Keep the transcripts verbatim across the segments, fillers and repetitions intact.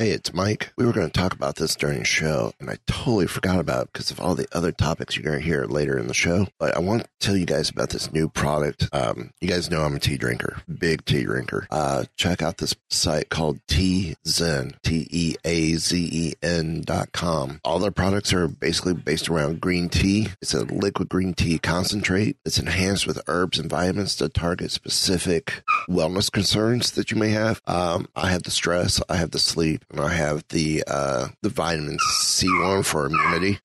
hey, it's Mike. We were going to talk about this during the show, and I totally forgot about it because of all the other topics you're going to hear later in the show. But I want to tell you guys about this new product. Um, you guys know I'm a tea drinker, big tea drinker. Uh, check out this site called TeaZen, T E A Z E N dot com. All their products are basically based around green tea. It's a liquid green tea concentrate. It's enhanced with herbs and vitamins to target specific wellness concerns that you may have. Um, I have the stress, I have the sleep, and I have the uh, the vitamin C one for immunity.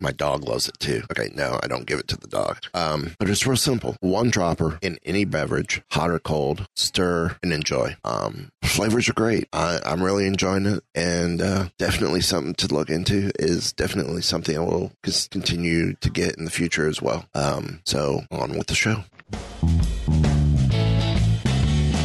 My dog loves it too. Okay, no, I don't give it to the dog. Um, but it's real simple. One dropper in any beverage, hot or cold, stir and enjoy. Um, flavors are great. I, I'm really enjoying it, and uh, definitely something to look into. Is definitely something I will continue to get in the future as well. Um, so on with the show.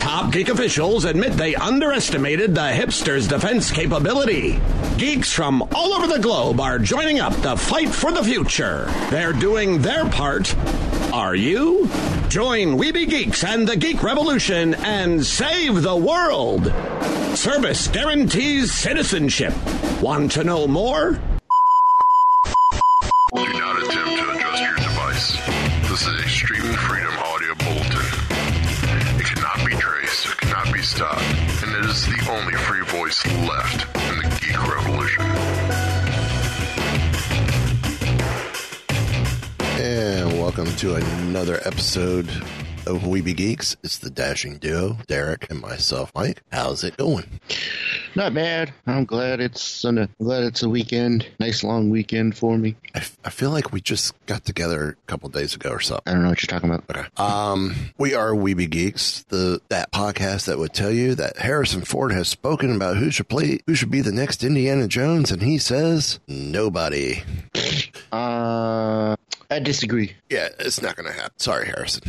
Top geek officials admit they underestimated the hipsters' defense capability. Geeks from all over the globe are joining up to fight for the future. They're doing their part. Are you? Join Weebie Geeks and the Geek Revolution and save the world. Service guarantees citizenship. Want to know more? Do not attempt to adjust your device. This is Extreme Freedom Audio Bulletin. It cannot be traced, it cannot be stopped, and it is the only free voice left in the Geek Revolution. And welcome to another episode of Weebie Geeks. It's the dashing duo, Derek and myself, Mike. How's it going? Not bad. I'm glad it's an, I'm glad it's a weekend. Nice long weekend for me. I, f- I feel like we just got together a couple days ago or something. I don't know what you're talking about. Okay. Um, we are Weebie Geeks, the that podcast that would tell you that Harrison Ford has spoken about who should play, who should be the next Indiana Jones, and he says nobody. Uh. I disagree. Yeah, it's not going to happen. Sorry, Harrison.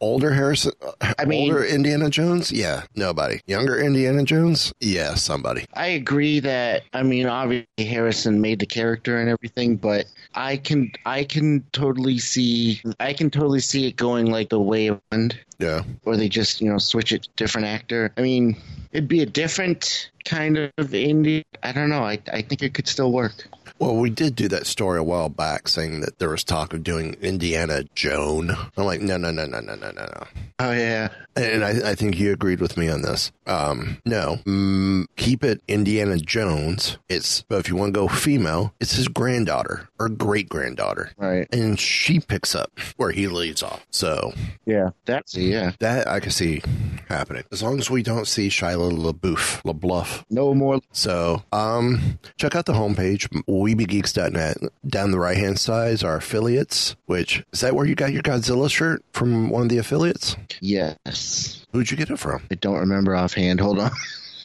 Older Harrison? I mean, older Indiana Jones? Yeah, nobody. Younger Indiana Jones? Yeah, somebody. I agree that, I mean, obviously Harrison made the character and everything, but I can I can totally see I can totally see it going like the way of wind. Yeah. Or they just, you know, switch it to different actor. I mean, it'd be a different kind of indie. I don't know. I, I think it could still work. Well, we did do that story a while back saying that there was talk of doing Indiana Jones. I'm like, no, no, no, no, no, no, no, no. Oh, yeah. And I, I think you agreed with me on this. Um, no. Mm, keep it Indiana Jones. It's, but if you want to go female, it's his granddaughter or great-granddaughter. Right. And she picks up where he leaves off. So. Yeah. That's, yeah. That I can see happening. As long as we don't see Shiloh LaBouf. LaBluff. No more. So, um, check out the homepage. Weebie Geeks dot net. Down the right hand side are affiliates, which is that where you got your Godzilla shirt from one of the affiliates? Yes. Who'd you get it from? I don't remember offhand. Hold on.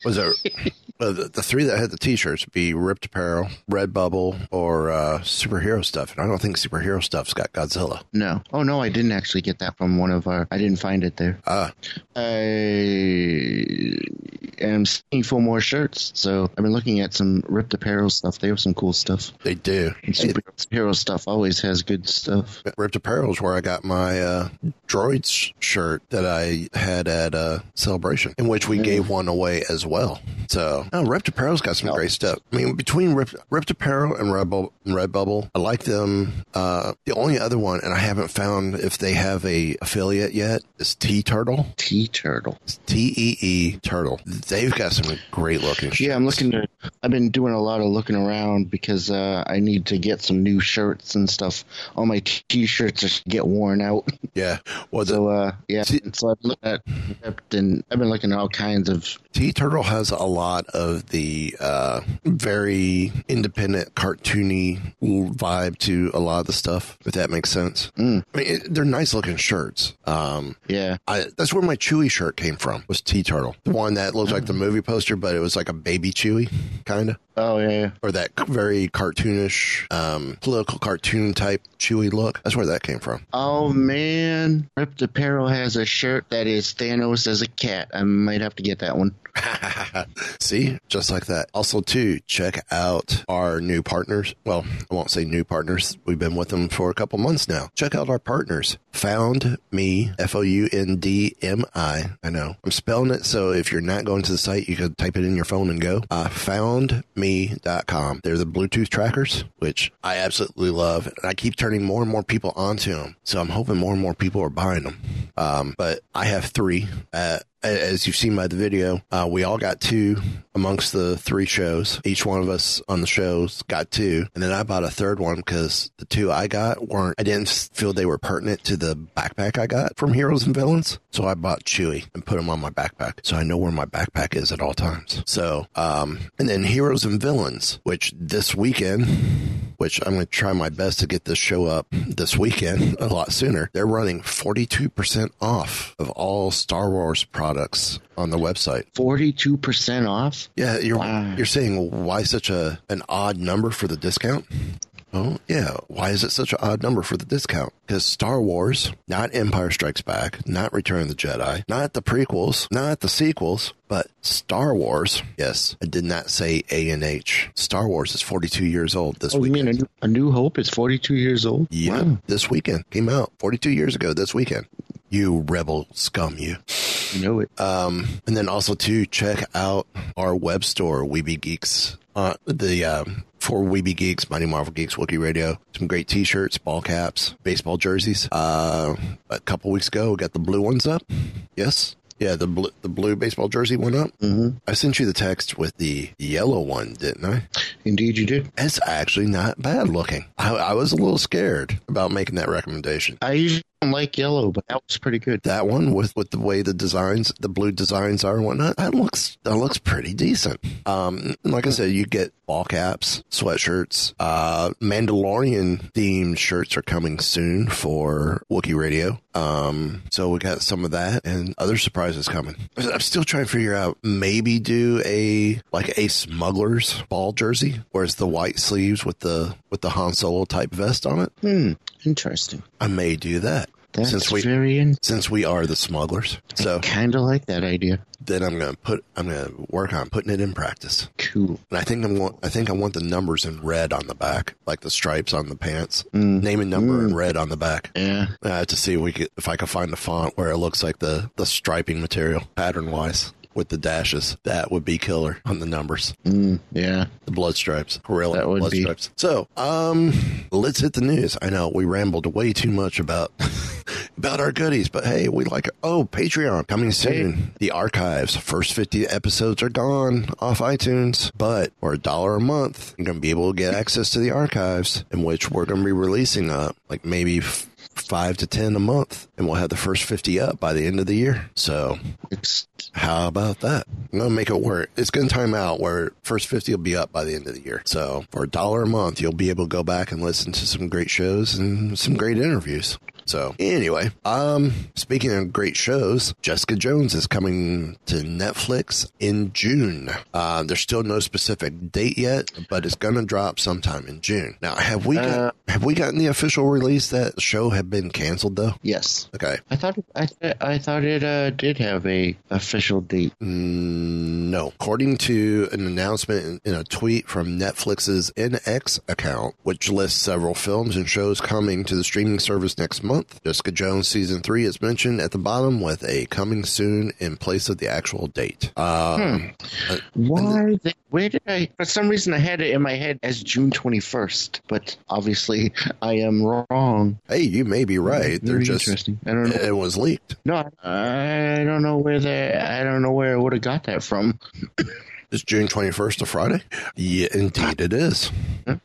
Was it uh, the, the three that had the t-shirts would be Ripped Apparel, Red Bubble, or uh, Superhero Stuff? And I don't think Superhero Stuff's got Godzilla. No. Oh, no, I didn't actually get that from one of our... I didn't find it there. Ah. I am seeking for more shirts, so I've been looking at some Ripped Apparel stuff. They have some cool stuff. They do. And Superhero it, Stuff always has good stuff. Ripped Apparel is where I got my uh, Droids shirt that I had at uh, Celebration, in which we yeah. gave one away as well. So, oh, Ripped Apparel's got some no. great stuff. I mean, between Ripped, Ripped Apparel and Red, Bu- Red Bubble, I like them. Uh, the only other one, and I haven't found if they have a affiliate yet, is TeeTurtle. TeeTurtle. It's T E E Turtle. They've got some great looking shirts. Yeah, I'm looking to, I've been doing a lot of looking around because uh, I need to get some new shirts and stuff. All my t-shirts just get worn out. Yeah. Well, the, so, uh, yeah. T- so I've looked at, and I've been looking at all kinds of... TeeTurtle has a lot of the uh, very independent, cartoony vibe to a lot of the stuff, if that makes sense. Mm. I mean, it, they're nice looking shirts. Um, yeah. I, that's where my Chewy shirt came from, was TeeTurtle. The one that looks like the movie poster, but it was like a baby Chewy. kind of. Oh, yeah, yeah. Or that very cartoonish, um, political cartoon type Chewy look. That's where that came from. Oh, man. Ripped Apparel has a shirt that is Thanos as a cat. I might have to get that one. See? Just like that. Also, too, check out our new partners. Well, I won't say new partners. We've been with them for a couple months now. Check out our partners. FoundMi, F O U N D M I. I know. I'm spelling it, so if you're not going to the site, you can type it in your phone and go. Uh, found me dot com. They're the Bluetooth trackers, which I absolutely love. And I keep turning more and more people onto them. So I'm hoping more and more people are buying them. Um, but I have three. Uh, as you've seen by the video, uh, we all got two amongst the three shows. Each one of us on the shows got two. And then I bought a third one because the two I got weren't, I didn't feel they were pertinent to the backpack I got from Heroes and Villains. So I bought Chewy and put him on my backpack. So I know where my backpack is at all times. So, um, and then Heroes and Villains, which this weekend... which I'm going to try my best to get this show up this weekend a lot sooner. They're running forty-two percent off of all Star Wars products on the website. forty-two percent off? Yeah, you're wow. You're saying, why such a an odd number for the discount? Oh, yeah. Why is it such an odd number for the discount? Because Star Wars, not Empire Strikes Back, not Return of the Jedi, not the prequels, not the sequels, but Star Wars. Yes, I did not say A and H. Star Wars is forty-two years old this oh, weekend. Oh, you mean a new, a new Hope is forty-two years old? Yeah, wow. This weekend. Came out forty-two years ago this weekend. You rebel scum, you. You know it. Um, and then also, too, check out our web store, Weebie Geeks. Uh, the... Um, For Weebie Geeks, Mighty Marvel Geeks, Wookiee Radio. Some great t-shirts, ball caps, baseball jerseys. Uh, a couple weeks ago, we got the blue ones up. Yes. Yeah, the blue, the blue baseball jersey went up. Mm-hmm. I sent you the text with the yellow one, didn't I? Indeed, you did. It's actually not bad looking. I, I was a little scared about making that recommendation. I usually don't like yellow, but that was pretty good. That one with, with the way the designs, the blue designs are and whatnot, that looks that looks pretty decent. Um, like I said, you get ball caps, sweatshirts, uh, Mandalorian themed shirts are coming soon for Wookiee Radio. Um, so we got some of that and other surprises coming. I'm still trying to figure out, maybe do a, like a smuggler's ball jersey, whereas the white sleeves with the, with the Han Solo type vest on it. Hmm. Interesting. I may do that. That's since we, very in- since we are the smugglers. So I kind of like that idea. Then I'm gonna put I'm gonna work on putting it in practice. Cool. And I think I'm want, I think I want the numbers in red on the back, like the stripes on the pants. Mm. Name and number mm. in red on the back. Yeah. I have to see if we could, if I can find the font where it looks like the the striping material pattern wise. With the dashes, that would be killer on the numbers. Mm, yeah. The blood stripes. Really, that would blood be. Stripes. So, um, let's hit the news. I know we rambled way too much about about our goodies, but hey, we like it. Oh, Patreon coming soon. Hey. The archives. First fifty episodes are gone off iTunes, but for a dollar a month, you're going to be able to get access to the archives, in which we're going to be releasing up, like maybe... F- five to ten a month, and we'll have the first fifty up by the end of the year. So how about that? I'm gonna make it work. It's gonna time out where first fifty will be up by the end of the year. So for a dollar a month, you'll be able to go back and listen to some great shows and some great interviews. So anyway, um, speaking of great shows, Jessica Jones is coming to Netflix in June. Uh, there's still no specific date yet, but it's going to drop sometime in June. Now, have we got, uh, have we gotten the official release that the show had been canceled though? Yes. Okay. I thought I th- I thought it uh, did have a official date. Mm, no, according to an announcement in, in a tweet from Netflix's N X account, which lists several films and shows coming to the streaming service next month. Jessica Jones season three is mentioned at the bottom with a coming soon in place of the actual date. Um, hmm. uh, Why? The, where did I? For some reason, I had it in my head as June twenty-first, but obviously I am wrong. Hey, you may be right. They're just interesting. I don't know. It was leaked. No, I don't know where that. I don't know where I would have got that from. It's June twenty-first, a Friday. Yeah, indeed, it is. Huh?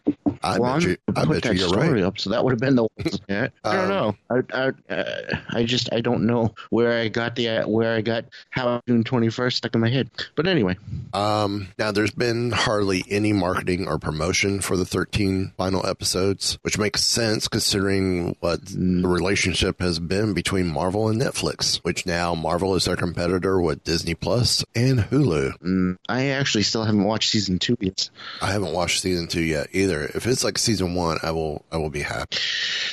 I well, bet you, I bet you you're right. Up, so that would have been the one. I don't know. I, I, uh, I just I don't know where I got the where I got how June twenty-first stuck in my head. But anyway, um, now there's been hardly any marketing or promotion for the thirteen final episodes, which makes sense considering what the relationship has been between Marvel and Netflix, which now Marvel is their competitor with Disney Plus and Hulu. Mm, I actually still haven't watched season two yet. I haven't watched season two yet either. If it's like season one, I will I will be happy.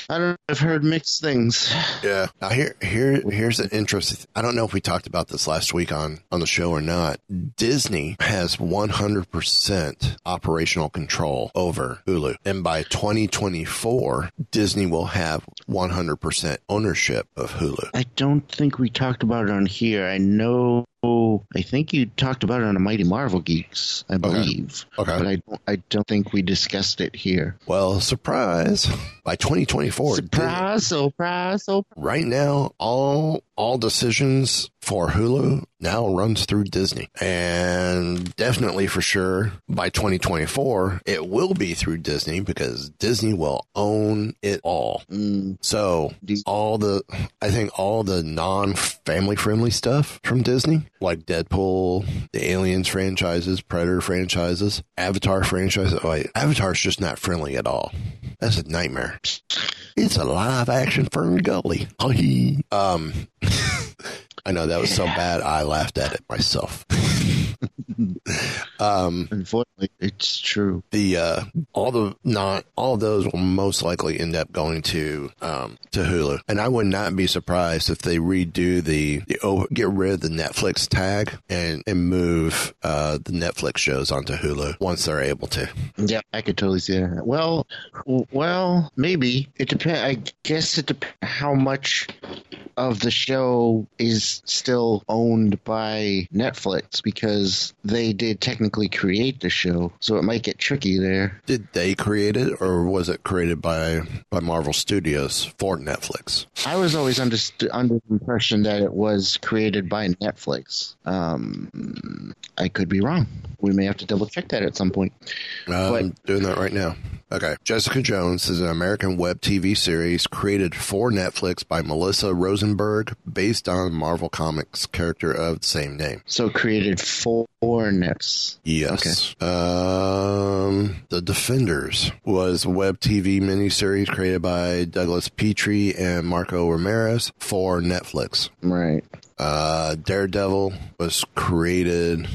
I don't know. I've heard mixed things. Yeah. Now here here here's an interesting. I don't know if we talked about this last week on on the show or not. Disney has one hundred percent operational control over Hulu, and by twenty twenty-four, Disney will have one hundred percent ownership of Hulu. I don't think we talked about it on here. I know. Oh, I think you talked about it on the Mighty Marvel Geeks, I believe. Okay. Okay. But I don't, I don't think we discussed it here. Well, surprise. By twenty twenty-four. Surprise, surprise, surprise. Right now, all all decisions for Hulu now runs through Disney. And definitely for sure, by twenty twenty-four, it will be through Disney because Disney will own it all. Mm. So all the, I think all the non-family friendly stuff from Disney, like Deadpool, the Aliens franchises, Predator franchises, Avatar franchises, like Avatar's just not friendly at all. That's a nightmare. It's a live action Fern Gully. Um, I know that was so bad I laughed at it myself. um, Unfortunately, it's true. The uh, all the not all of those will most likely end up going to um, to Hulu, and I would not be surprised if they redo the, the oh, get rid of the Netflix tag and and move uh, the Netflix shows onto Hulu once they're able to. Yeah, I could totally see that. Well, well, maybe it depends. I guess it depends how much of the show is still owned by Netflix, because they did technically create the show, so it might get tricky there. Did they create it, or was it created by, by Marvel Studios for Netflix? I was always under, under the impression that it was created by Netflix. Um, I could be wrong. We may have to double-check that at some point. Uh, but, I'm doing that right now. Okay. Jessica Jones is an American web T V series created for Netflix by Melissa Rosenberg, based on Marvel Comics character of the same name. So created for Netflix. Yes. Okay. Um, The Defenders was a web T V miniseries created by Douglas Petrie and Marco Ramirez for Netflix. Right. Uh, Daredevil was created...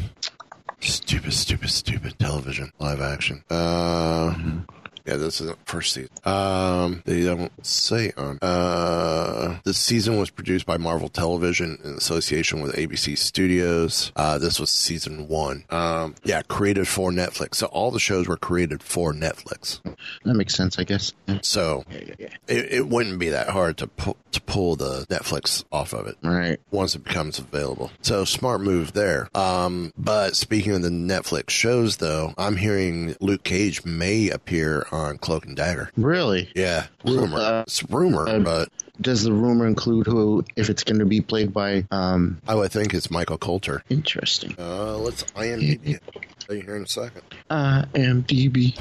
Stupid, stupid, stupid television, live action. Uh, mm-hmm. Yeah, this is the first season. Um, they don't say on. Uh, this season was produced by Marvel Television in association with A B C Studios. Uh, this was season one. Um, yeah, created for Netflix. So all the shows were created for Netflix. That makes sense, I guess. So yeah, yeah, yeah. It, it wouldn't be that hard to pu- to pull the Netflix off of it, right? Once it becomes available. So smart move there. Um, but speaking of the Netflix shows, though, I'm hearing Luke Cage may appear on Cloak and Dagger. Really? Yeah. Rumor. Uh, it's rumor, uh, but... Does the rumor include who, if it's going to be played by... Um, I would think it's Michael Coulter. Interesting. Uh, let's I M D B. I'll be here in a second. I M D B.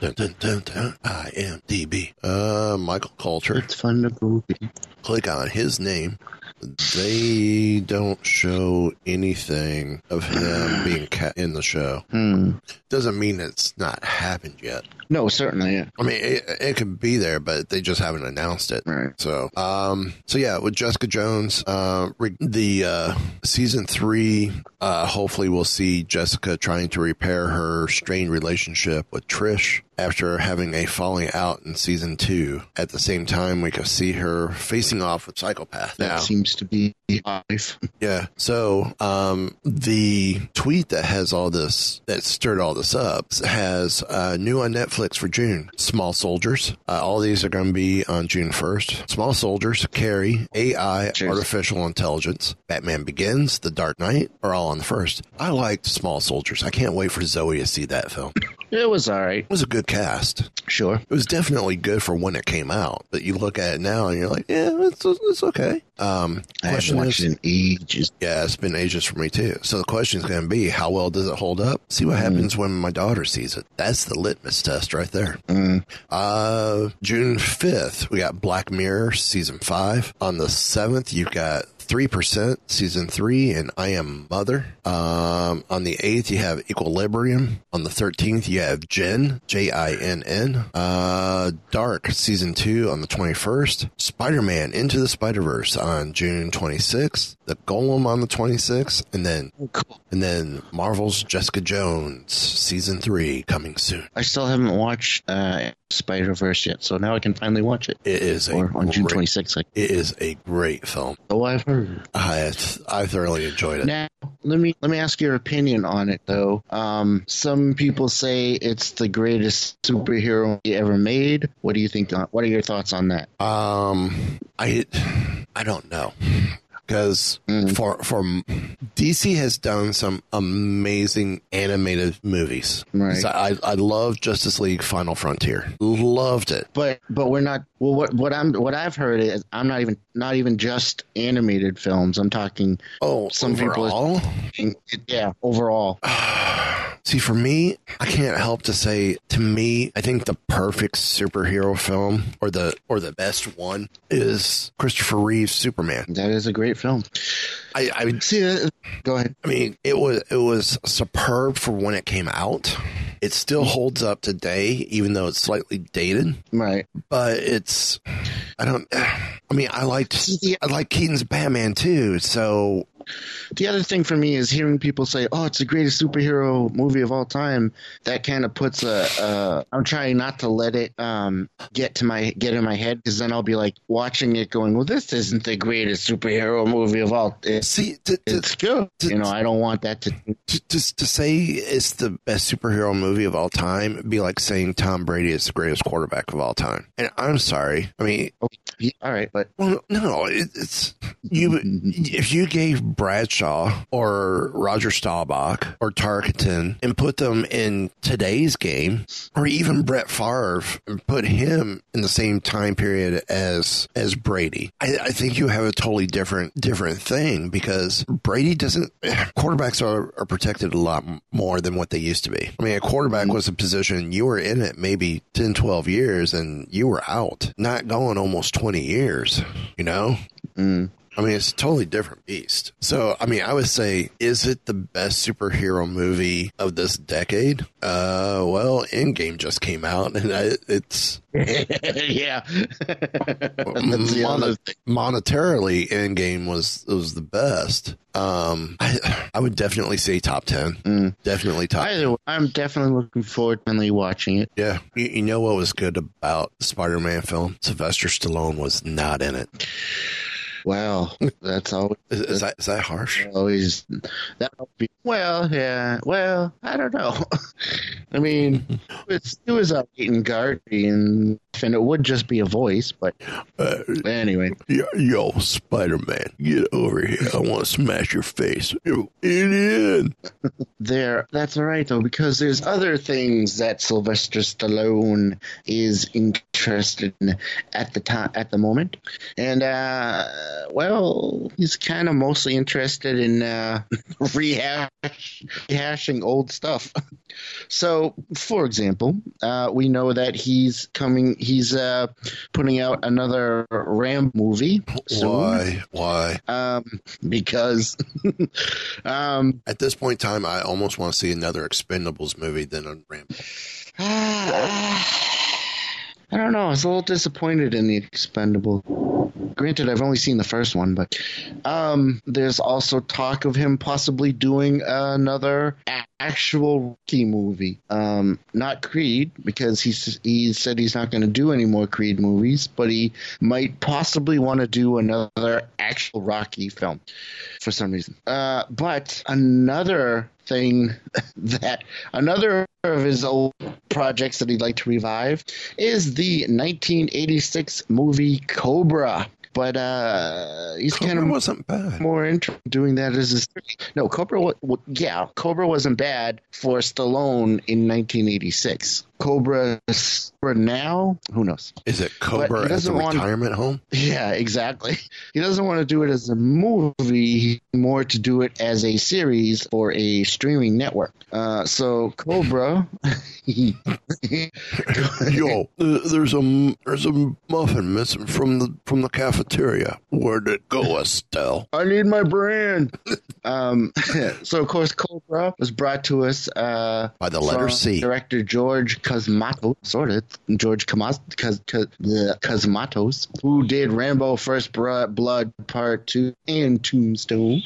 Dun, dun, dun, dun. I M D B. Uh, Michael Coulter. It's fun to movie. Click on his name. They don't show anything of him being ca- in the show. Hmm. Doesn't mean it's not happened yet. No, certainly. Yeah. I mean, it, it could be there, but they just haven't announced it. Right. So, um, so yeah, with Jessica Jones, uh, re- the uh, season three, uh, hopefully we'll see Jessica trying to repair her strained relationship with Trish after having a falling out in season two. At the same time, we could see her facing off with Psychopath. That now. seems to be life. Yeah. So um, the tweet that has all this, that stirred all this up, has uh, new on Netflix for June. Small Soldiers. Uh, all these are going to be on June first. Small Soldiers, Carrie, A I, Cheers. Artificial Intelligence, Batman Begins, The Dark Knight are all on the first. I liked Small Soldiers. I can't wait for Zoe to see that film. It was all right. It was a good cast. Sure. It was definitely good for when it came out, but you look at it now and you're like, yeah, it's, it's okay. Um, I haven't watched it in ages. Yeah, it's been ages for me too. So the question is going to be, how well does it hold up? See what mm. happens when my daughter sees it. That's the litmus test right there. Mm. Uh, June fifth, we got Black Mirror Season five. On the seventh, you've got three percent season three and I Am Mother. Um, on the eighth, you have Equilibrium. On the thirteenth, you have Jinn, J I N N. Uh, Dark season two on the twenty-first. Spider-Man Into the Spider-Verse on June twenty-sixth. The Golem on the twenty-sixth. And then, and then Marvel's Jessica Jones season three coming soon. I still haven't watched uh, Spider-Verse yet, so now I can finally watch it. It is or a on great, June twenty-sixth. I- it is a great film. Oh, I've heard. I I thoroughly enjoyed it. Now, let me let me ask your opinion on it though. Um, some people say it's the greatest superhero movie ever made. What do you think? On, what are your thoughts on that? Um, I I don't know. Because mm. for for D C has done some amazing animated movies. Right. So I I love Justice League Final Frontier. Loved it. But but we're not. Well, what what I'm what I've heard is I'm not even not even just animated films. I'm talking. Oh, some overall? people. Are, yeah, overall. See, for me, I can't help to say, to me, I think the perfect superhero film, or the or the best one, is Christopher Reeve's Superman. That is a great film. I, I would see that. Go ahead. I mean, it was it was superb for when it came out. It still holds up today, even though it's slightly dated. Right. But it's, I don't. I mean, I liked I liked Keaton's Batman too. So. The other thing for me is hearing people say, oh, it's the greatest superhero movie of all time. That kind of puts a, a – I'm trying not to let it um, get to my get in my head, because then I'll be like watching it going, well, this isn't the greatest superhero movie of all time. See, to, it's to, good. To, you know, I don't want that to – to, to say it's the best superhero movie of all time would be like saying Tom Brady is the greatest quarterback of all time. And I'm sorry. I mean okay. – All right, but – Well, no, it, it's – you. If you gave – Bradshaw or Roger Staubach or Tarkenton and put them in today's game, or even Brett Favre and put him in the same time period as as Brady, I, I think you have a totally different different thing, because Brady doesn't quarterbacks are, are protected a lot more than what they used to be. I mean, a quarterback was a position you were in it maybe ten, twelve years and you were out, not going almost twenty years, you know? Mm. I mean, it's a totally different beast. So, I mean, I would say, is it the best superhero movie of this decade? Uh, well, Endgame just came out, and I, it's... yeah. Mon- monetarily, Endgame was was the best. Um, I, I would definitely say top ten. Mm. Definitely top Either, ten. I'm definitely looking forward to watching it. Yeah. You, you know what was good about the Spider-Man film? Sylvester Stallone was not in it. Wow, that's always is, is that is that harsh? Always that would be well, yeah, well, I don't know. I mean, it's, it was out eating Guardian, and it would just be a voice, but uh, anyway. Yo, yo Spider-Man, get over here! I want to smash your face, you idiot! There, that's all right though, because there's other things that Sylvester Stallone is interested in at the time, at the moment, and uh. Well, he's kind of mostly interested in uh, rehash, rehashing old stuff. So, for example, uh, we know that he's coming. He's uh, putting out another Ram movie. Soon. Why? Why? Um, because um, at this point in time, I almost want to see another Expendables movie than a Ram. I don't know. I was a little disappointed in the Expendables. Granted, I've only seen the first one, but um, there's also talk of him possibly doing another actual Rocky movie. Um, not Creed, because he, he said he's not going to do any more Creed movies, but he might possibly want to do another actual Rocky film for some reason. Uh, but another thing that another of his old projects that he'd like to revive is the nineteen eighty-six movie Cobra. But uh, he's Cobra kind of wasn't bad. More interested in doing that as his no Cobra. Was, yeah, Cobra wasn't bad for Stallone in nineteen eighty-six. Cobra for now. Who knows? Is it Cobra at the want, retirement home? Yeah, exactly. He doesn't want to do it as a movie, more to do it as a series or a streaming network. Uh, so Cobra. Yo, there's a there's a muffin missing from the from the cafeteria. Where'd it go, Estelle? I need my brand. um, so of course, Cobra was brought to us uh, by the letter C. Director George Cosmatos, sort of George Cosmatos, Cos, Cos, Cosmatos, who did Rambo: First Blood Part Two and Tombstone.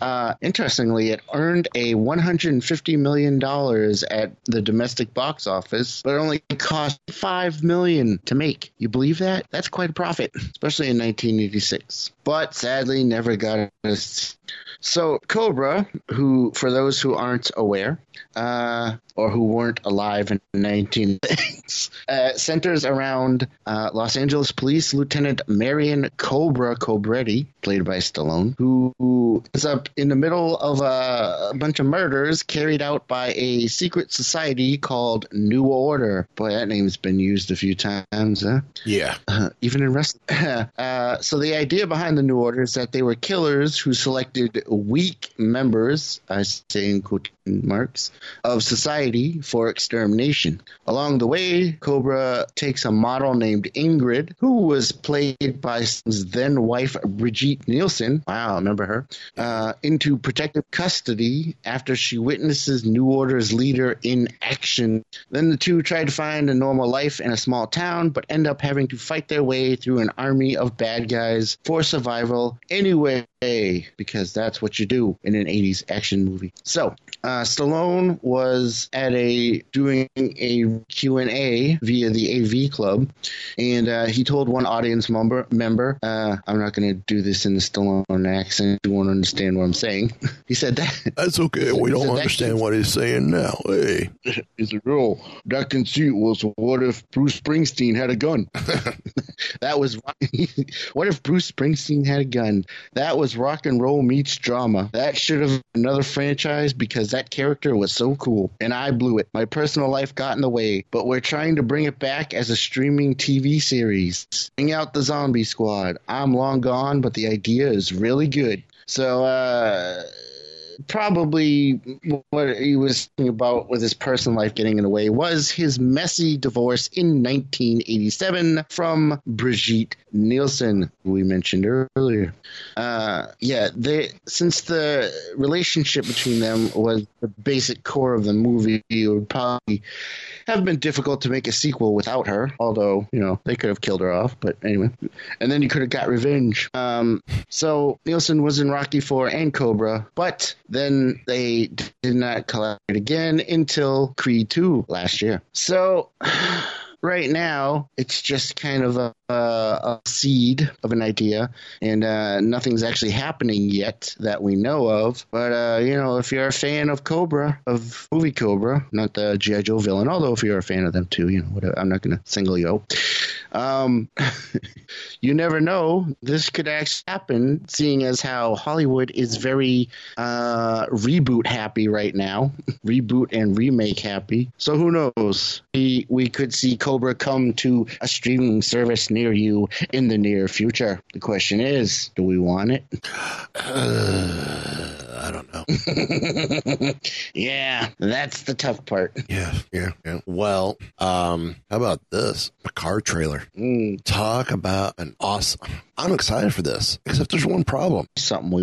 Uh, interestingly, it earned a one hundred fifty million dollars at the domestic box office, but it only cost five million dollars to make. You believe that? That's quite a profit, especially in nineteen eighty-six. But sadly, never got it. So Cobra, who, for those who aren't aware, uh, or who weren't alive in nineteen eighty, uh, centers around uh, Los Angeles Police Lieutenant Marion Cobra Cobretti, played by Stallone, who, who is up in the middle of a, a bunch of murders carried out by a secret society called New Order. Boy, that name's been used a few times, huh? Yeah. Uh, even in wrestling. uh, so the idea behind the New Order is that they were killers who selected weak members, I say in quotation marks, of society for extermination. Along the way, Cobra takes a model named Ingrid, who was played by his then-wife Brigitte Nielsen, wow, I remember her, uh, into protective custody after she witnesses New Order's leader in action. Then the two try to find a normal life in a small town, but end up having to fight their way through an army of bad guys for survival anyway, because that's what you do in an eighties action movie. So, uh, Stallone was at a doing a Q and A via the A V Club, and uh, he told one audience member, member uh, I'm not going to do this in the Stallone accent. You won't understand what I'm saying. He said that. That's okay. We don't understand what he's saying now. Hey. It's a rule. That conceit was, what if Bruce Springsteen had a gun? That was, what if Bruce Springsteen had a gun? That was rock and roll meets drama. That should have been another franchise because that character was so cool. And I blew it. My personal life got in the way. But we're trying to bring it back as a streaming T V series. Bring out the Zombie Squad. I'm long gone, but the idea is really good. So, uh... probably what he was thinking about with his personal life getting in the way was his messy divorce in nineteen eighty-seven from Brigitte Nielsen, who we mentioned earlier. Uh, yeah, they, since the relationship between them was the basic core of the movie, it would probably have been difficult to make a sequel without her, although, you know, they could have killed her off, but anyway. And then you could have got revenge. Um, so Nielsen was in Rocky four and Cobra, but then they did not collaborate again until Creed two last year. So... right now, it's just kind of a, a seed of an idea, and uh, nothing's actually happening yet that we know of. But, uh, you know, if you're a fan of Cobra, of movie Cobra, not the G I. Joe villain, although if you're a fan of them too, you know, whatever, I'm not going to single you out. Um, you never know. This could actually happen, seeing as how Hollywood is very uh, reboot happy right now, reboot and remake happy. So who knows? We, we could see Cobra come to a streaming service near you in the near future. The question is, do we want it? Uh... I don't know. Yeah, that's the tough part. Yeah, yeah, yeah. Well, um, how about this? A car trailer. Mm. Talk about an awesome... I'm excited for this, except there's one problem. Something we...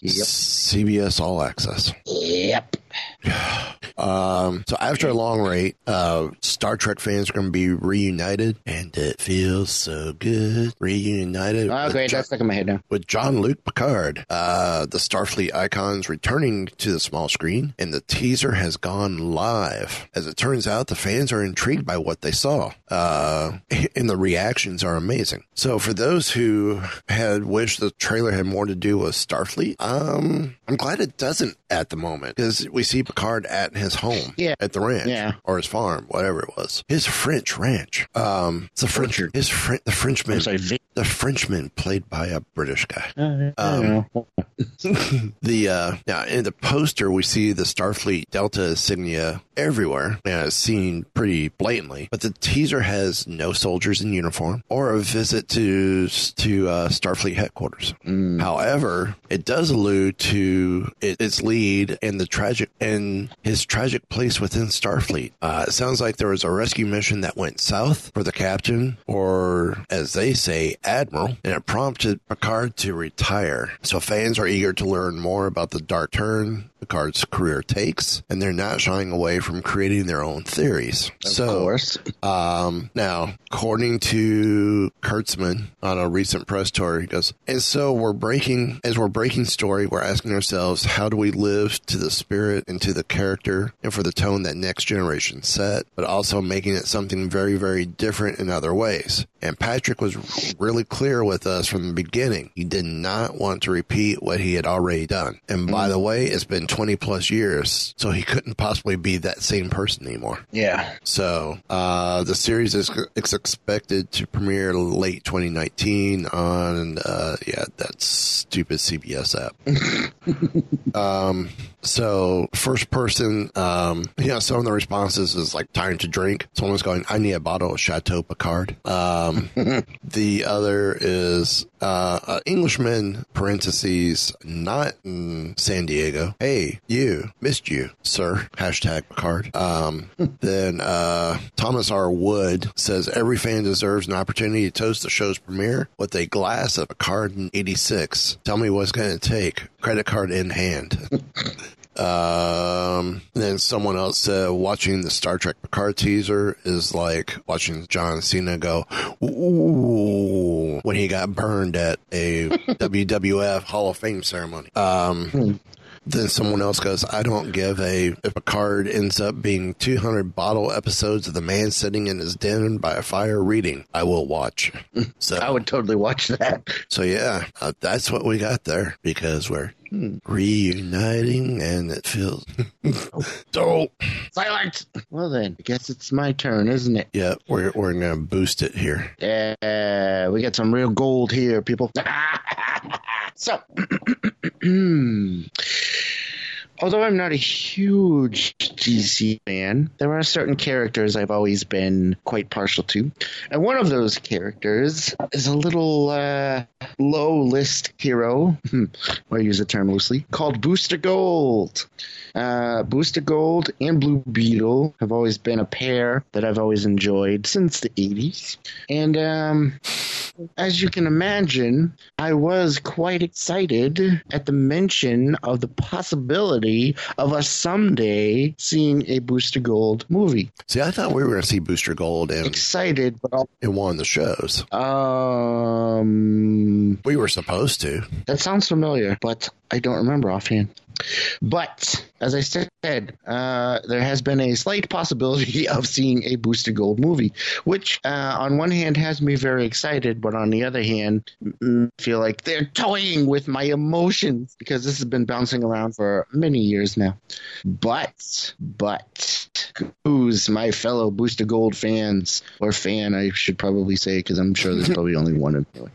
Yep. C B S All Access. Yep. Um, so after a long wait, uh, Star Trek fans are going to be reunited, and it feels so good. Reunited. Oh, great. John, that's stuck in my head now. With Jean-Luc Picard, uh, the Starfleet icons returning to the small screen, and the teaser has gone live. As it turns out, the fans are intrigued by what they saw, uh, and the reactions are amazing. So for those who had wished the trailer had more to do with Starfleet, um, I'm glad it doesn't at the moment, because we see Picard at his home, yeah, at the ranch, yeah, or his farm, whatever it was, his French ranch. Um, it's a French, his French, the Frenchman, sorry, the Frenchman played by a British guy. Uh, um, The uh, yeah, in the poster we see the Starfleet Delta insignia everywhere, yeah, it's seen pretty blatantly. But the teaser has no soldiers in uniform or a visit to to uh, Starfleet headquarters. Mm. However, it does allude to it, its lead and the tragic and his tragic place within Starfleet. Uh, it sounds like there was a rescue mission that went south for the captain, or as they say, admiral, and it prompted Picard to retire. So fans are eager to learn more about the dark turn Picard's career takes, and they're not shying away from creating their own theories. Of so, course. Um, now, according to Kurtzman on a recent press tour, he goes, and so we're breaking, as we're breaking story, we're asking ourselves, how do we live to the spirit and to the character and for the tone that Next Generation set, but also making it something very, very different in other ways? And Patrick was really clear with us from the beginning. He did not want to repeat what he had already done. And by mm. the way, it's been twenty plus years, so he couldn't possibly be that same person anymore. Yeah. So uh, the series is it's expected to premiere late twenty nineteen on, uh, yeah, that stupid C B S app. um, so first person, um, yeah, some of the responses is like time to drink. Someone's going, I need a bottle of Chateau Picard. Um, the other is uh, uh, Englishman, parentheses, not in San Diego. Hey, Hey, you, missed you, sir. Hashtag Picard. Um, then uh, Thomas R. Wood says, every fan deserves an opportunity to toast the show's premiere with a glass of Picard in eighty-six. Tell me what's going to take. Credit card in hand. Um, then someone else said, watching the Star Trek Picard teaser is like watching John Cena go, ooh, when he got burned at a W W F Hall of Fame ceremony. Um hmm. Then someone else goes, I don't give a if Picard ends up being two hundred bottle episodes of the man sitting in his den by a fire reading. I will watch. So I would totally watch that. So, yeah, uh, that's what we got there, because we're reuniting and it feels so silent. Well, then I guess it's my turn, isn't it? Yeah, we're, we're going to boost it here. Yeah, we got some real gold here, people. So, although I'm not a huge D C fan, there are certain characters I've always been quite partial to. And one of those characters is a little uh, low-list hero, I use the term loosely, called Booster Gold. Uh, Booster Gold and Blue Beetle have always been a pair that I've always enjoyed since the eighties. And um, as you can imagine, I was quite excited at the mention of the possibility of us someday seeing a Booster Gold movie. See, I thought we were going to see Booster Gold in, excited, but all, in one of the shows. Um, we were supposed to. That sounds familiar, but I don't remember offhand. But as I said, uh, there has been a slight possibility of seeing a Booster Gold movie, which uh, on one hand has me very excited, but on the other hand, I feel like they're toying with my emotions because this has been bouncing around for many years now. But, but, who's my fellow Booster Gold fans, or fan I should probably say, because I'm sure there's probably only one of them.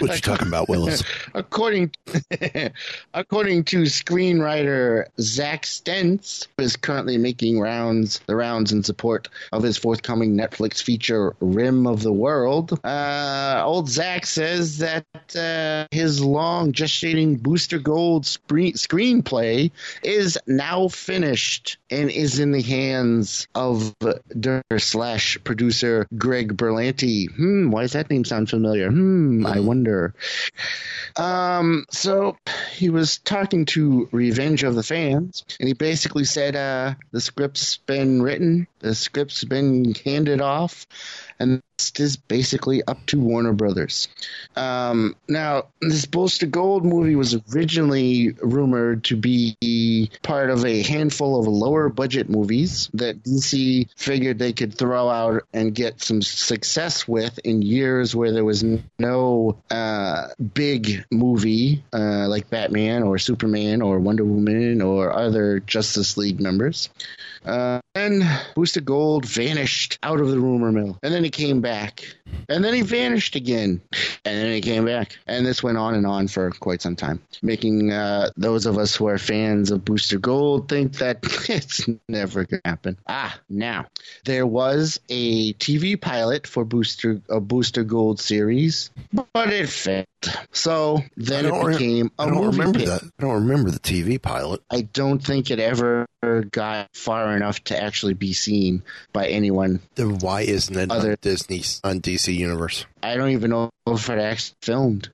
What you talking about, Willis? According to, according to screenwriter Zach Stentz, who is currently making rounds the rounds in support of his forthcoming Netflix feature Rim of the World, uh, old Zach says that uh, his long gestating Booster Gold screen, screenplay is now finished and is in the hands of director slash producer Greg Berlanti. Hmm, why does that name sound familiar? Hmm, I wonder. Um, so he was talking to Revenge of the Fans, and he basically said uh, the script's been written, the script's been handed off, and is basically up to Warner Brothers. Um, now, this Booster Gold movie was originally rumored to be part of a handful of lower budget movies that D C figured they could throw out and get some success with in years where there was no uh, big movie uh, like Batman or Superman or Wonder Woman or other Justice League members. Uh, then Booster Gold vanished out of the rumor mill. And then he came back. And then he vanished again. And then he came back. And this went on and on for quite some time, making uh, those of us who are fans of Booster Gold think that it's never going to happen. Ah, now, there was a T V pilot for Booster a Booster Gold series, but it failed. So then it became a movie. I don't remember that. I don't remember the T V pilot. I don't think it ever got far enough to actually be seen by anyone. Then why isn't it on Disney, on D C Universe? I don't even know if it actually filmed.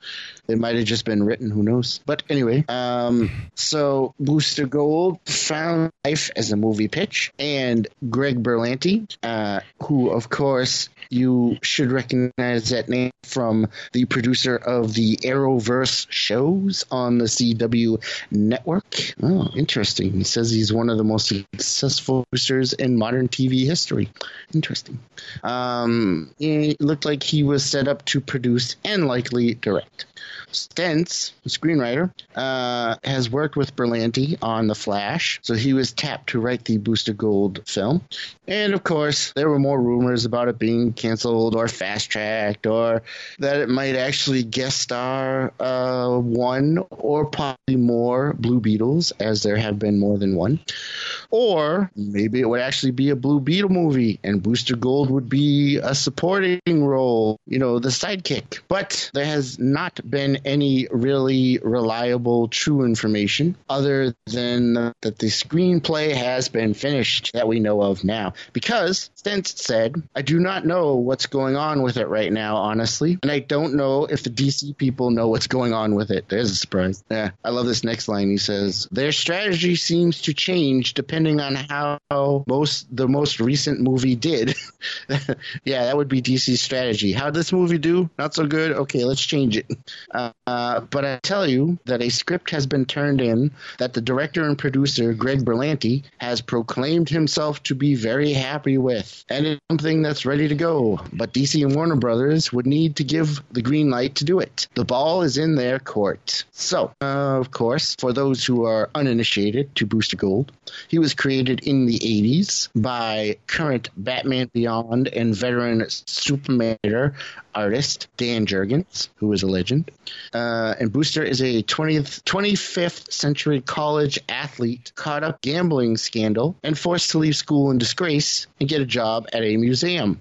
It might have just been written. Who knows? But anyway, um, so Booster Gold found life as a movie pitch. And Greg Berlanti, uh, who, of course, you should recognize that name from the producer of the Arrowverse shows on the C W network. Oh, interesting. He says he's one of the most successful producers in modern T V history. Interesting. Um, it looked like he was set up to produce and likely direct. Stentz, the screenwriter, uh, has worked with Berlanti on The Flash, so he was tapped to write the Booster Gold film. And, of course, there were more rumors about it being canceled or fast-tracked or that it might actually guest star uh, one or possibly more Blue Beetles, as there have been more than one. Or maybe it would actually be a Blue Beetle movie and Booster Gold would be a supporting role, you know, the sidekick. But there has not been any really reliable true information other than that the screenplay has been finished that we know of now. Because Stentz said, I do not know what's going on with it right now, honestly. And I don't know if the D C people know what's going on with it. There's a surprise. Yeah, I love this next line. He says, their strategy seems to change depending on how most the most recent movie did. Yeah, that would be D C's strategy. How'd this movie do? Not so good? Okay, let's change it. Uh, but I tell you that a script has been turned in that the director and producer, Greg Berlanti, has proclaimed himself to be very happy with. And it's something that's ready to go. But D C and Warner Brothers would need to give the green light to do it. The ball is in their court. So, uh, of course, for those who are uninitiated to Booster Gold, he was created in the eighties by current Batman Beyond and veteran Superman artist Dan Jurgens, who is a legend. Uh, and Booster is a twentieth, twenty-fifth century college athlete caught up in a gambling scandal and forced to leave school in disgrace and get a job at a museum.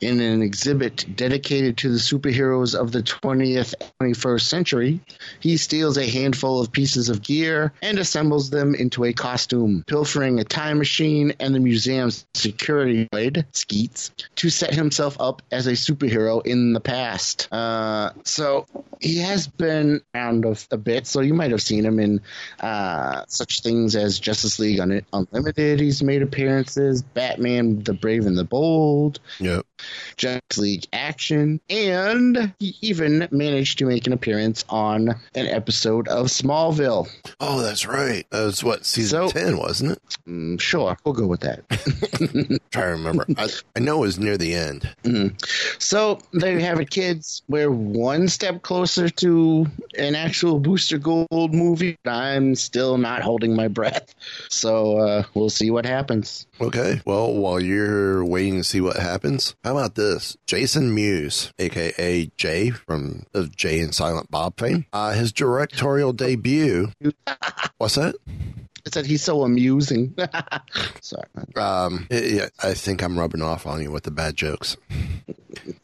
In an exhibit dedicated to the superheroes of the twentieth and twenty-first century, he steals a handful of pieces of gear and assembles them into a costume, pilfering a time machine and the museum's security guard, Skeets, to set himself up as a superhero in the past. Uh, so he has been around a bit, so you might have seen him in uh, such things as Justice League Un- Unlimited. He's made appearances, Batman the Brave and the Bold, yep. Justice League Action, and he even managed to make an appearance on an episode of Smallville. Oh, that's right. That was, what, season so, ten, wasn't it? Mm, sure, we'll go with that. I'm trying to remember. I, I know it was near the end. Mm-hmm. So there you have it, kids. We're one step closer to an actual Booster Gold movie. I'm still not holding my breath. So uh, we'll see what happens. Okay. Well, while you're waiting to see what happens, how about this? Jason Mewes, a k a. Jay from the Jay and Silent Bob fame, uh, his directorial debut. What's that? It said he's so amusing. Sorry. Um, yeah, I think I'm rubbing off on you with the bad jokes.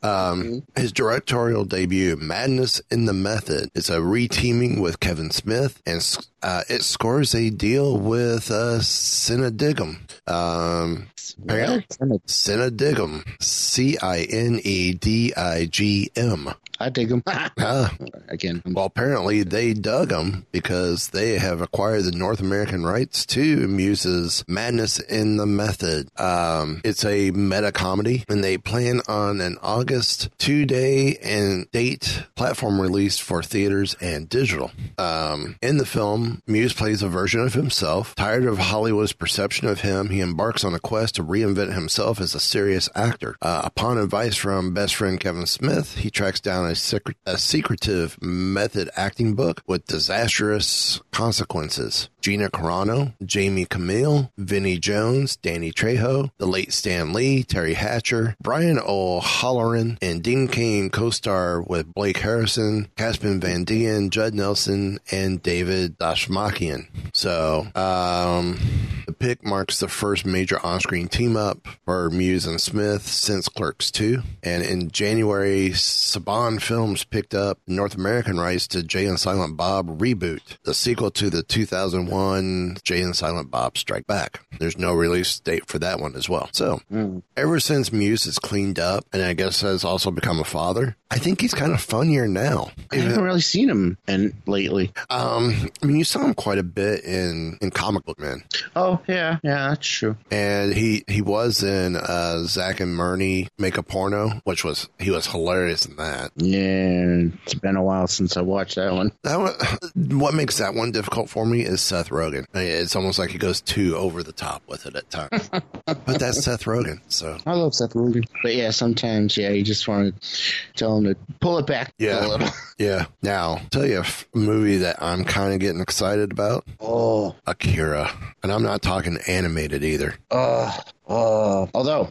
Um, his directorial debut, Madness in the Method, is a re-teaming with Kevin Smith, and uh, it scores a deal with uh, Cinedigm. Um, apparently, Cinedigm. C I N E D I G M. I dig them. uh, Again. Well, apparently they dug them because they have acquired the North American rights to Muse's Madness in the Method. Um, it's a meta-comedy, and they plan on an August two-day and date platform release for theaters and digital. Um, in the film, Muse plays a version of himself. Tired of Hollywood's perception of him, he embarks on a quest to reinvent himself as a serious actor. Uh, upon advice from best friend Kevin Smith, he tracks down a, secret, a secretive method acting book with disastrous consequences. Gina Carano, Jamie Camille, Vinnie Jones, Danny Trejo, the late Stan Lee, Terry Hatcher, Brian O'Halloran, and Dean Cain co-star with Blake Harrison, Caspin Van Dien, Judd Nelson, and David Dashmakian. So, um, the pick marks the first major on-screen team-up for Muse and Smith since Clerks two. And in January, Saban Films picked up North American rights to Jay and Silent Bob Reboot, the sequel to the two thousand one Jay and Silent Bob Strike Back. There's no release date for that one as well. So, mm. ever since Muse has cleaned up, and I guess has also become a father, I think he's kind of funnier now. I haven't really seen him in lately. Um, I mean, you saw him quite a bit in, in Comic Book Man. Oh, yeah. Yeah, that's true. And he, he was in uh, Zack and Myrny Make a Porno, which was, he was hilarious in that. Yeah, it's been a while since I watched that one. That one, what makes that one difficult for me is Seth Rogen. I mean, it's almost like he goes too over the top with it at times. But that's Seth Rogen, so. I love Seth Rogen. But yeah, sometimes, yeah, you just want to tell him to pull it back yeah. a little. Yeah. Now, I'll tell you a f- movie that I'm kind of getting excited about. Oh. Akira. And I'm not talking animated either. Oh. Uh. Uh, although,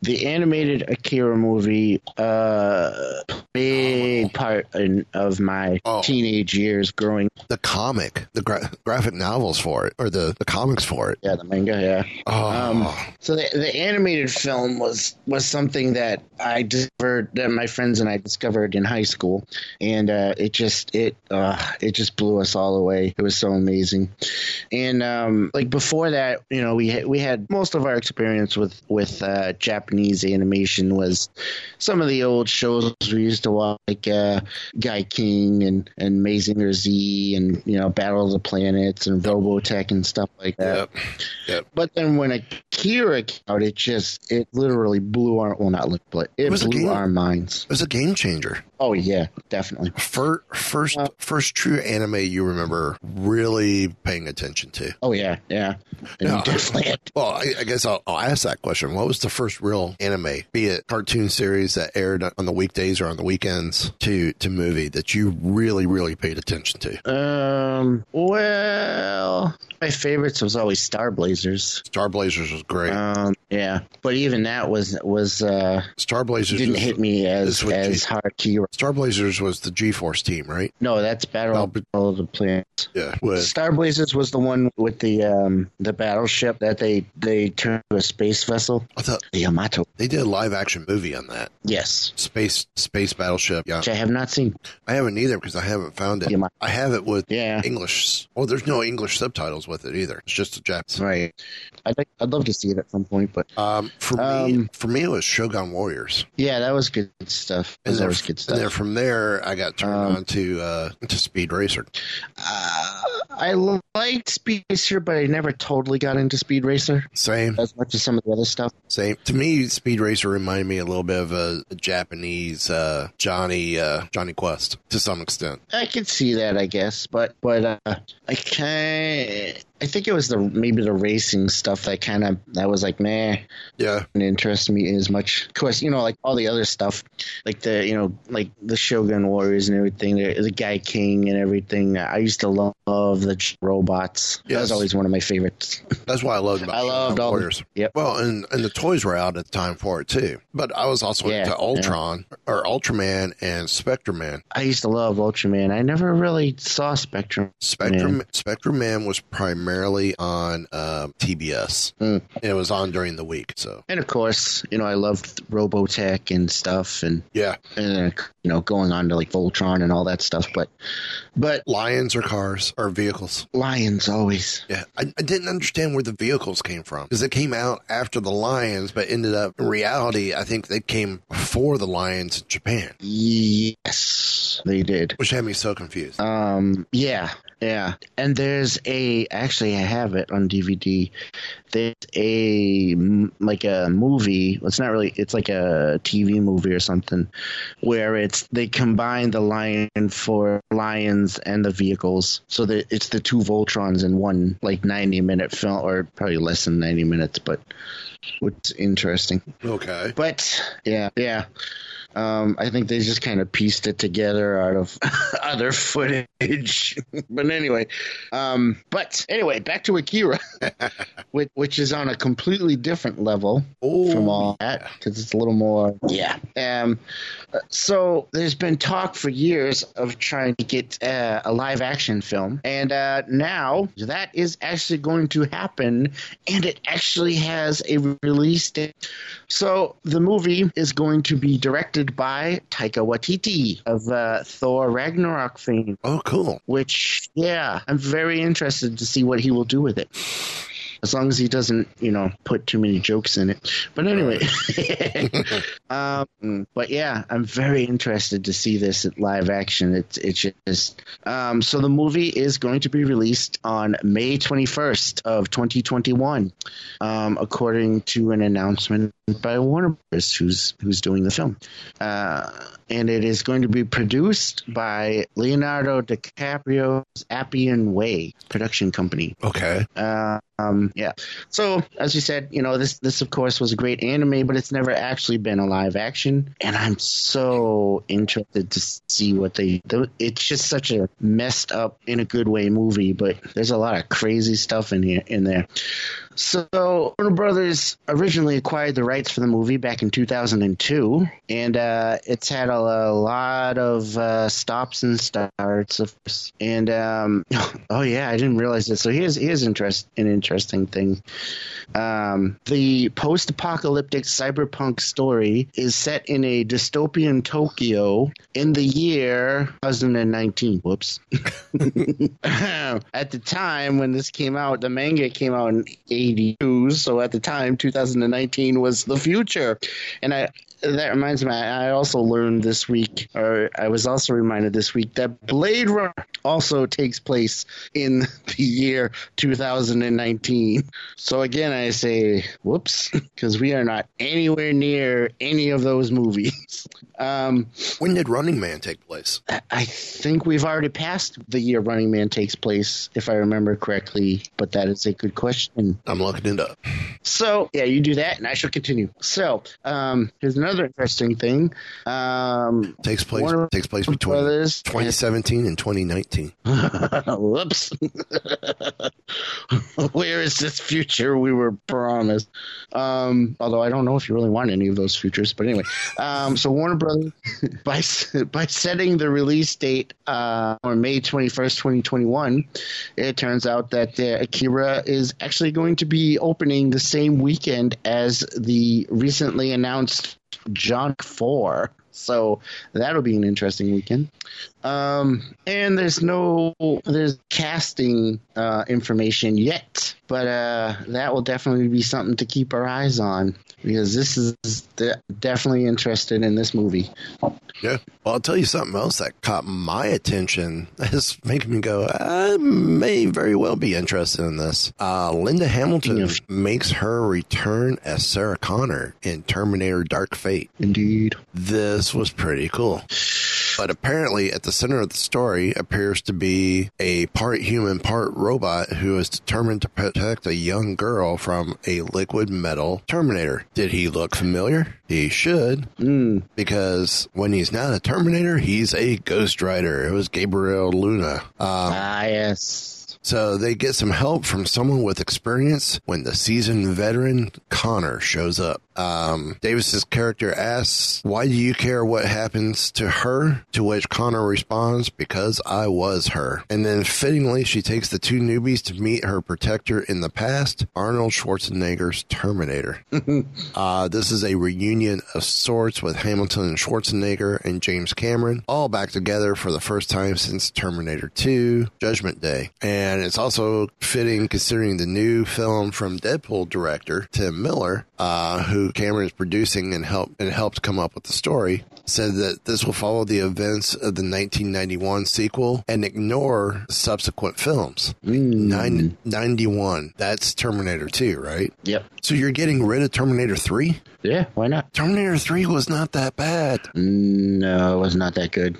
the animated Akira movie, uh, big part in, of my oh. teenage years growing. The comic, the gra- graphic novels for it, or the, the comics for it. Yeah, the manga, yeah. Oh. Um, so the, the animated film was, was something that I discovered, that my friends and I discovered in high school. And uh, it just, it uh, it just blew us all away. It was so amazing. And um, like before that, you know, we, ha- we had most of our experience with with uh, Japanese animation was some of the old shows we used to watch, like uh, Guy King and, and Mazinger Z and, you know, Battle of the Planets and Robotech and stuff like that. Yep. Yep. But then when Akira came out, it just, it literally blew our, well, not but it, it was blew game, our minds. It was a game changer. Oh, yeah, definitely. First, first, uh, first true anime you remember really paying attention to. Oh, yeah, yeah. No, definitely. Well, I, I guess I'll, I'll ask that question. What was the first real anime, be it cartoon series that aired on the weekdays or on the weekends to, to movie that you really, really paid attention to? Um, well, my favorites was always Star Blazers. Star Blazers was great. Um, yeah, but even that was, was uh, Star Blazers didn't was, hit me as, as G- hard. Key. Star Blazers was the G-Force team, right? No, that's Battle of the Planets. Yeah. With, Star Blazers was the one with the um, the battleship that they, they turned to a space vessel. I thought the Yamato. They did a live action movie on that. Yes. Space space battleship. Yeah. Which I have not seen. I haven't either because I haven't found it. Yamato. I have it with yeah. English. Well, there's no English subtitles with it either. It's just a Japanese. Right. I'd, like, I'd love to see it at some point, but um, for um, me, for me it was Shogun Warriors. Yeah, that was good stuff. That was good stuff. And then from there, I got turned um, on to uh, to Speed Racer. Uh, I liked Speed Racer, but I never totally got into Speed Racer. Same. As much as some of the other stuff. Same. To me, Speed Racer reminded me a little bit of a, a Japanese uh, Johnny uh, Johnny Quest to some extent. I can see that, I guess, but but uh, I can't. I think it was the maybe the racing stuff that kind of that was like meh, yeah, didn't interest me as much. Of course, you know, like all the other stuff, like the you know like the Shogun Warriors and everything, the, the Guy King and everything. I used to love, love the robots. Yes. That was always one of my favorites. That's why I loved. About I loved Shogun all Warriors. The, yep. Well, and and the toys were out at the time for it too. But I was also yeah, into Ultron yeah. or Ultraman and Spectrum Man. I used to love Ultraman. I never really saw Spectrum. Spectrum Man. Spectrum Man was primarily. primarily on um, T B S. Mm. It was on during the week. So, and of course, you know, I loved Robotech and stuff, and yeah, and uh, you know, going on to like Voltron and all that stuff. But, but lions or cars or vehicles? Lions always. Yeah, I, I didn't understand where the vehicles came from because it came out after the lions, but ended up in reality, I think they came before the lions in Japan. Yes, they did, which had me so confused. Um, yeah. Yeah, and there's a actually I have it on D V D. There's a like a movie. It's not really. It's like a T V movie or something, where it's they combine the lion for lions and the vehicles, so that it's the two Voltrons in one like ninety minute film, or probably less than ninety minutes, but it's interesting. Okay, but yeah, yeah. Um, I think they just kind of pieced it together out of other footage. But anyway, um, but anyway, back to Akira, which, which is on a completely different level Ooh, from all that because it's a little more. Yeah. Um. So there's been talk for years of trying to get uh, a live action film, and uh, now that is actually going to happen, and it actually has a release date. So the movie is going to be directed by Taika Waititi of uh, Thor Ragnarok fame. Oh, cool. Which, yeah, I'm very interested to see what he will do with it. As long as he doesn't, you know, put too many jokes in it. But anyway. um, but yeah, I'm very interested to see this at live action. It's it's just um, so the movie is going to be released on May twenty-first of twenty twenty-one, um, according to an announcement by Warner Brothers, who's who's doing the film. Uh, and it is going to be produced by Leonardo DiCaprio's Appian Way production company. Okay. Uh, Um, yeah. So, as you said, you know, this, this, of course, was a great anime, but it's never actually been a live action. And I'm so interested to see what they do. It's just such a messed up, in a good way, movie, but there's a lot of crazy stuff in here, in there. So, Warner Brothers originally acquired the rights for the movie back in two thousand two, and uh, it's had a, a lot of uh, stops and starts, of course. And, um, oh, yeah, I didn't realize this. So, here's, here's interest, an interesting thing. Um, the post-apocalyptic cyberpunk story is set in a dystopian Tokyo in the year twenty nineteen. Whoops. At the time when this came out, the manga came out in eighty-two, so at the time two thousand nineteen was the future. And I that reminds me, I also learned this week, or I was also reminded this week, that Blade Runner also takes place in the year two thousand nineteen. So again, I say whoops, because we are not anywhere near any of those movies. Um, when did Running Man take place? I think we've already passed the year Running Man takes place, if I remember correctly, but that is a good question. I'm looking it up. So, yeah, you do that, and I shall continue. So, um, here's another interesting thing. Um, takes place Warner takes place between Brothers twenty seventeen and twenty nineteen. Whoops. Where is this future we were promised? Um, although I don't know if you really want any of those futures, but anyway. Um, so, Warner Brothers by by setting the release date uh, on May twenty-first, twenty twenty-one, it turns out that uh, Akira is actually going to be opening the same weekend as the recently announced John four. So that'll be an interesting weekend. Um, and there's no there's casting uh, information yet, but uh, that will definitely be something to keep our eyes on because this is de- definitely interested in this movie. Yeah. Well, I'll tell you something else that caught my attention. That's making me go, I may very well be interested in this. Uh, Linda Hamilton yeah. makes her return as Sarah Connor in Terminator Dark Fate. Indeed. This was pretty cool. But apparently at the center of the story appears to be a part human, part robot who is determined to protect a young girl from a liquid metal Terminator. Did he look familiar? He should, mm. because when he's not a Terminator, he's a Ghost Rider. It was Gabriel Luna. Um, ah, yes. So they get some help from someone with experience when the seasoned veteran Connor shows up. Um, Davis's character asks, "Why do you care what happens to her?" To which Connor responds, "Because I was her." And then fittingly, she takes the two newbies to meet her protector in the past, Arnold Schwarzenegger's Terminator. uh, this is a reunion of sorts with Hamilton and Schwarzenegger and James Cameron all back together for the first time since Terminator two, Judgment Day. And And it's also fitting considering the new film from Deadpool director Tim Miller, uh, who Cameron is producing and helped and helped come up with the story. said that this will follow the events of the nineteen ninety-one sequel and ignore subsequent films. Mm. Nine, ninety-one, that's Terminator two, right? Yep. So you're getting rid of Terminator three? Yeah, why not? Terminator three was not that bad. No, it was not that good.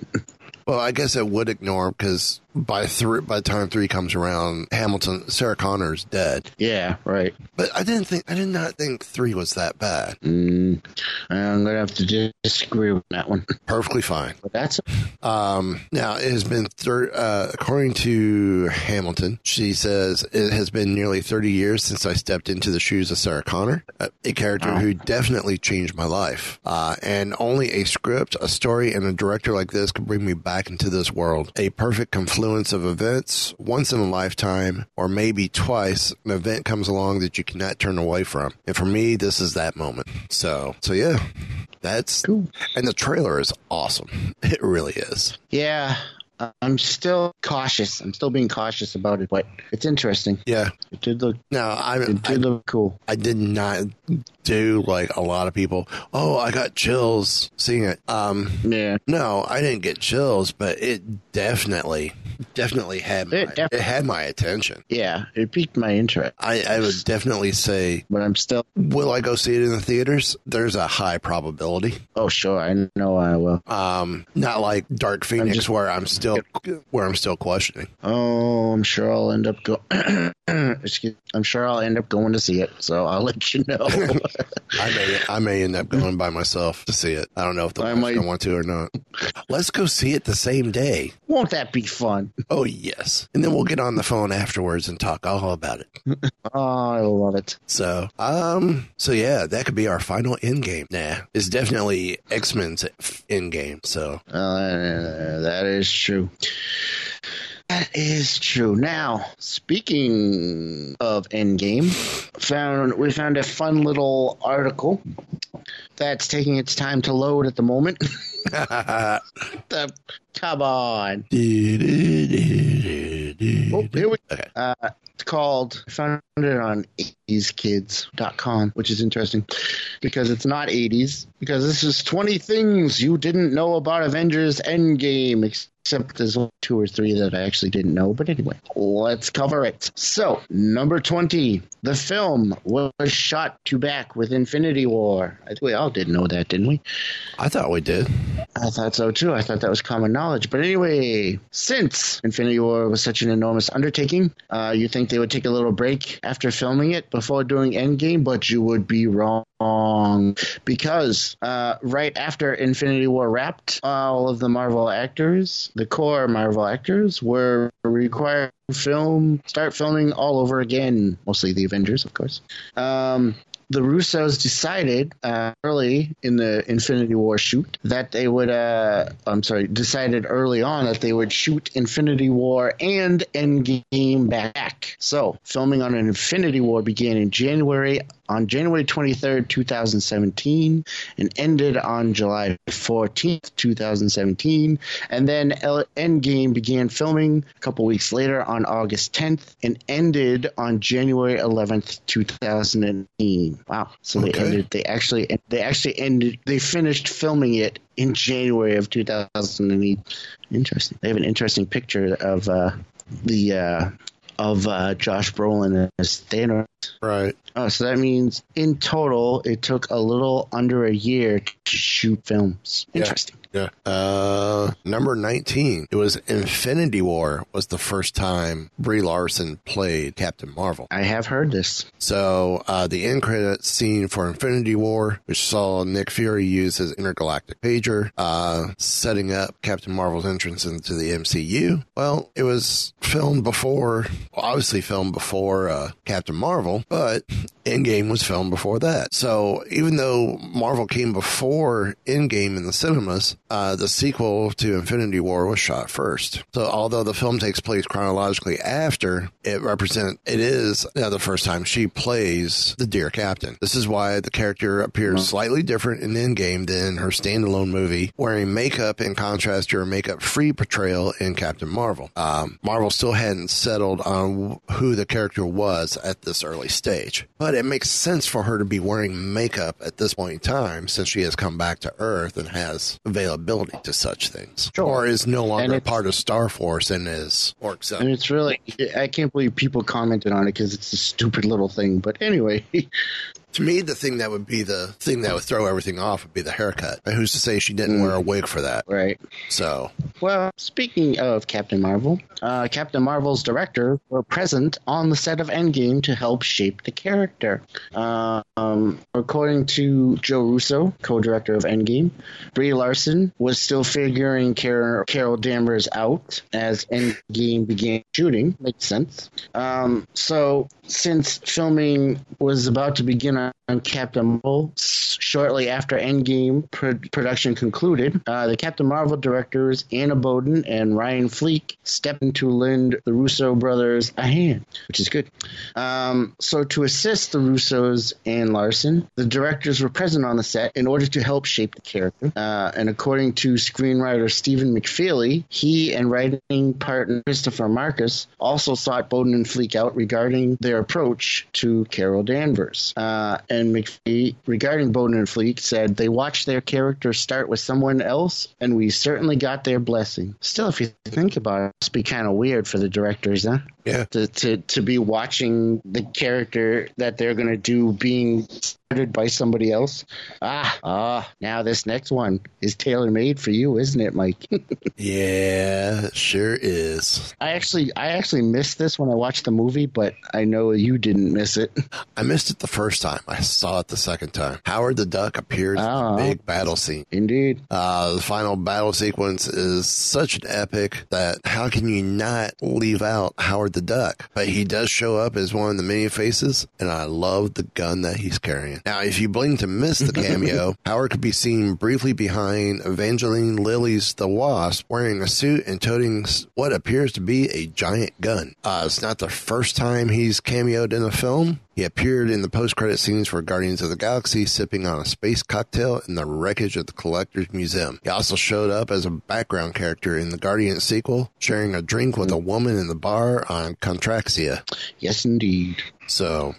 Well, I guess I would ignore because by th- by the time three comes around, Hamilton, Sarah Connor's dead. Yeah, right. But I didn't think I did not think three was that bad. Mm, I'm gonna have to disagree with that one. Perfectly fine. But that's um. Now it has been thir- uh, according to Hamilton, she says it has been nearly thirty years since I stepped into the shoes of Sarah Connor, a character wow. who definitely changed my life. Uh, and only a script, a story, and a director like this could bring me back. Into this world, a perfect confluence of events, once in a lifetime, or maybe twice, an event comes along that you cannot turn away from. And for me, this is that moment. So, so yeah, that's cool. And the trailer is awesome. It really is. Yeah. I'm still cautious. I'm still being cautious about it, but it's interesting. Yeah. It did look, no, I, it did I, look cool. I did not do like a lot of people. Oh, I got chills seeing it. Um, yeah. No, I didn't get chills, but it definitely, definitely had my, it, def- it had my attention. Yeah. It piqued my interest. I, I would definitely say, but I'm still, will I go see it in the theaters? There's a high probability. Oh, sure. I know I will. Um, not like Dark Phoenix I'm just, where I'm still. Where I'm still questioning. Oh, I'm sure I'll end up go. Excuse. I'm sure I'll end up going to see it. So I'll let you know. I may. I may end up going by myself to see it. I don't know if the I might want to or not. Let's go see it the same day. Won't that be fun? Oh yes. And then we'll get on the phone afterwards and talk all about it. Oh, I love it. So um. So yeah, that could be our final endgame. Nah, it's definitely X-Men's endgame. So uh, that is true. True. That is true. Now, speaking of Endgame, found we found a fun little article that's taking its time to load at the moment. the, come on. Oh, here we go. Uh, it's called, I found it on eighties kids dot com, which is interesting because it's not eighties, because this is twenty things you didn't know about Avengers Endgame. Except there's two or three that I actually didn't know. But anyway, let's cover it. So, number twenty, the film was shot to back with Infinity War. I think we all did know that, didn't we? I thought we did. I thought so, too. I thought that was common knowledge. But anyway, since Infinity War was such an enormous undertaking, uh, you think they would take a little break after filming it before doing Endgame, but you would be wrong. Because uh, right after Infinity War wrapped, all of the Marvel actors, the core Marvel actors, were required to film, start filming all over again. Mostly the Avengers, of course. Um, the Russos decided uh, early in the Infinity War shoot that they would, uh, I'm sorry, decided early on that they would shoot Infinity War and Endgame back. So filming on Infinity War began in January on January twenty-third, twenty seventeen, and ended on July fourteenth, twenty seventeen. And then Endgame began filming a couple weeks later on August tenth and ended on January eleventh, twenty eighteen. Wow. So okay. they ended, they actually, they actually ended, they finished filming it in January of two thousand eight. Interesting. They have an interesting picture of uh, the, uh, of uh, Josh Brolin as Thanos. Right. Oh, so that means in total, it took a little under a year to shoot films. Interesting. Yeah. yeah. Uh, number nineteen. It was Infinity War was the first time Brie Larson played Captain Marvel. I have heard this. So uh, the end credits scene for Infinity War, which saw Nick Fury use his intergalactic pager, uh, setting up Captain Marvel's entrance into the M C U. Well, it was filmed before, well, obviously filmed before uh, Captain Marvel. But Endgame was filmed before that. So even though Marvel came before Endgame in the cinemas, uh, the sequel to Infinity War was shot first. So although the film takes place chronologically after, it represent it is now the first time she plays the Dear Captain. This is why the character appears slightly different in Endgame than her standalone movie, wearing makeup in contrast to her makeup-free portrayal in Captain Marvel. Um, Marvel still hadn't settled on who the character was at this early stage. But it makes sense for her to be wearing makeup at this point in time, since she has come back to Earth and has availability to such things. Sure. Or is no longer part of Starforce and is orcs up. And it's really, I can't believe people commented on it because it's a stupid little thing. But anyway... To me, the thing that would be the thing that would throw everything off would be the haircut. And who's to say she didn't mm. wear a wig for that? Right. So. Well, speaking of Captain Marvel, uh, Captain Marvel's director were present on the set of Endgame to help shape the character. Uh, um, according to Joe Russo, co-director of Endgame, Brie Larson was still figuring Car- Carol Danvers out as Endgame began shooting. Makes sense. Um, so, since filming was about to begin on Captain Marvel shortly after Endgame pr- production concluded, uh, the Captain Marvel directors Anna Boden and Ryan Fleek stepped in to lend the Russo brothers a hand, which is good. Um, so to assist the Russos and Larson, the directors were present on the set in order to help shape the character. Uh, and according to screenwriter Stephen McFeely, he and writing partner Christopher Marcus also sought Boden and Fleek out regarding their approach to Carol Danvers. Uh, Uh, and McPhee, regarding Boden and Fleek, said they watched their character start with someone else, and we certainly got their blessing. Still, if you think about it, it must be kind of weird for the directors, huh? Yeah. To, to, to be watching the character that they're going to do being started by somebody else. Ah, ah, now this next one is tailor-made for you, isn't it, Mike? Yeah, it sure is. I actually, I actually missed this when I watched the movie, but I know you didn't miss it. I missed it the first time. I saw it the second time. Howard the Duck appears oh, in a big battle scene. Indeed. Uh, the final battle sequence is such an epic that how can you not leave out Howard the Duck? But he does show up as one of the many faces, and I love the gun that he's carrying. Now, if you blink to miss the cameo, Howard could be seen briefly behind Evangeline Lilly's The Wasp, wearing a suit and toting what appears to be a giant gun. Uh, it's not the first time he's cameoed in a film. He appeared in the post-credit scenes for Guardians of the Galaxy, sipping on a space cocktail in the wreckage of the Collector's Museum. He also showed up as a background character in the Guardians sequel, sharing a drink with a woman in the bar on Contraxia. Yes, indeed. So,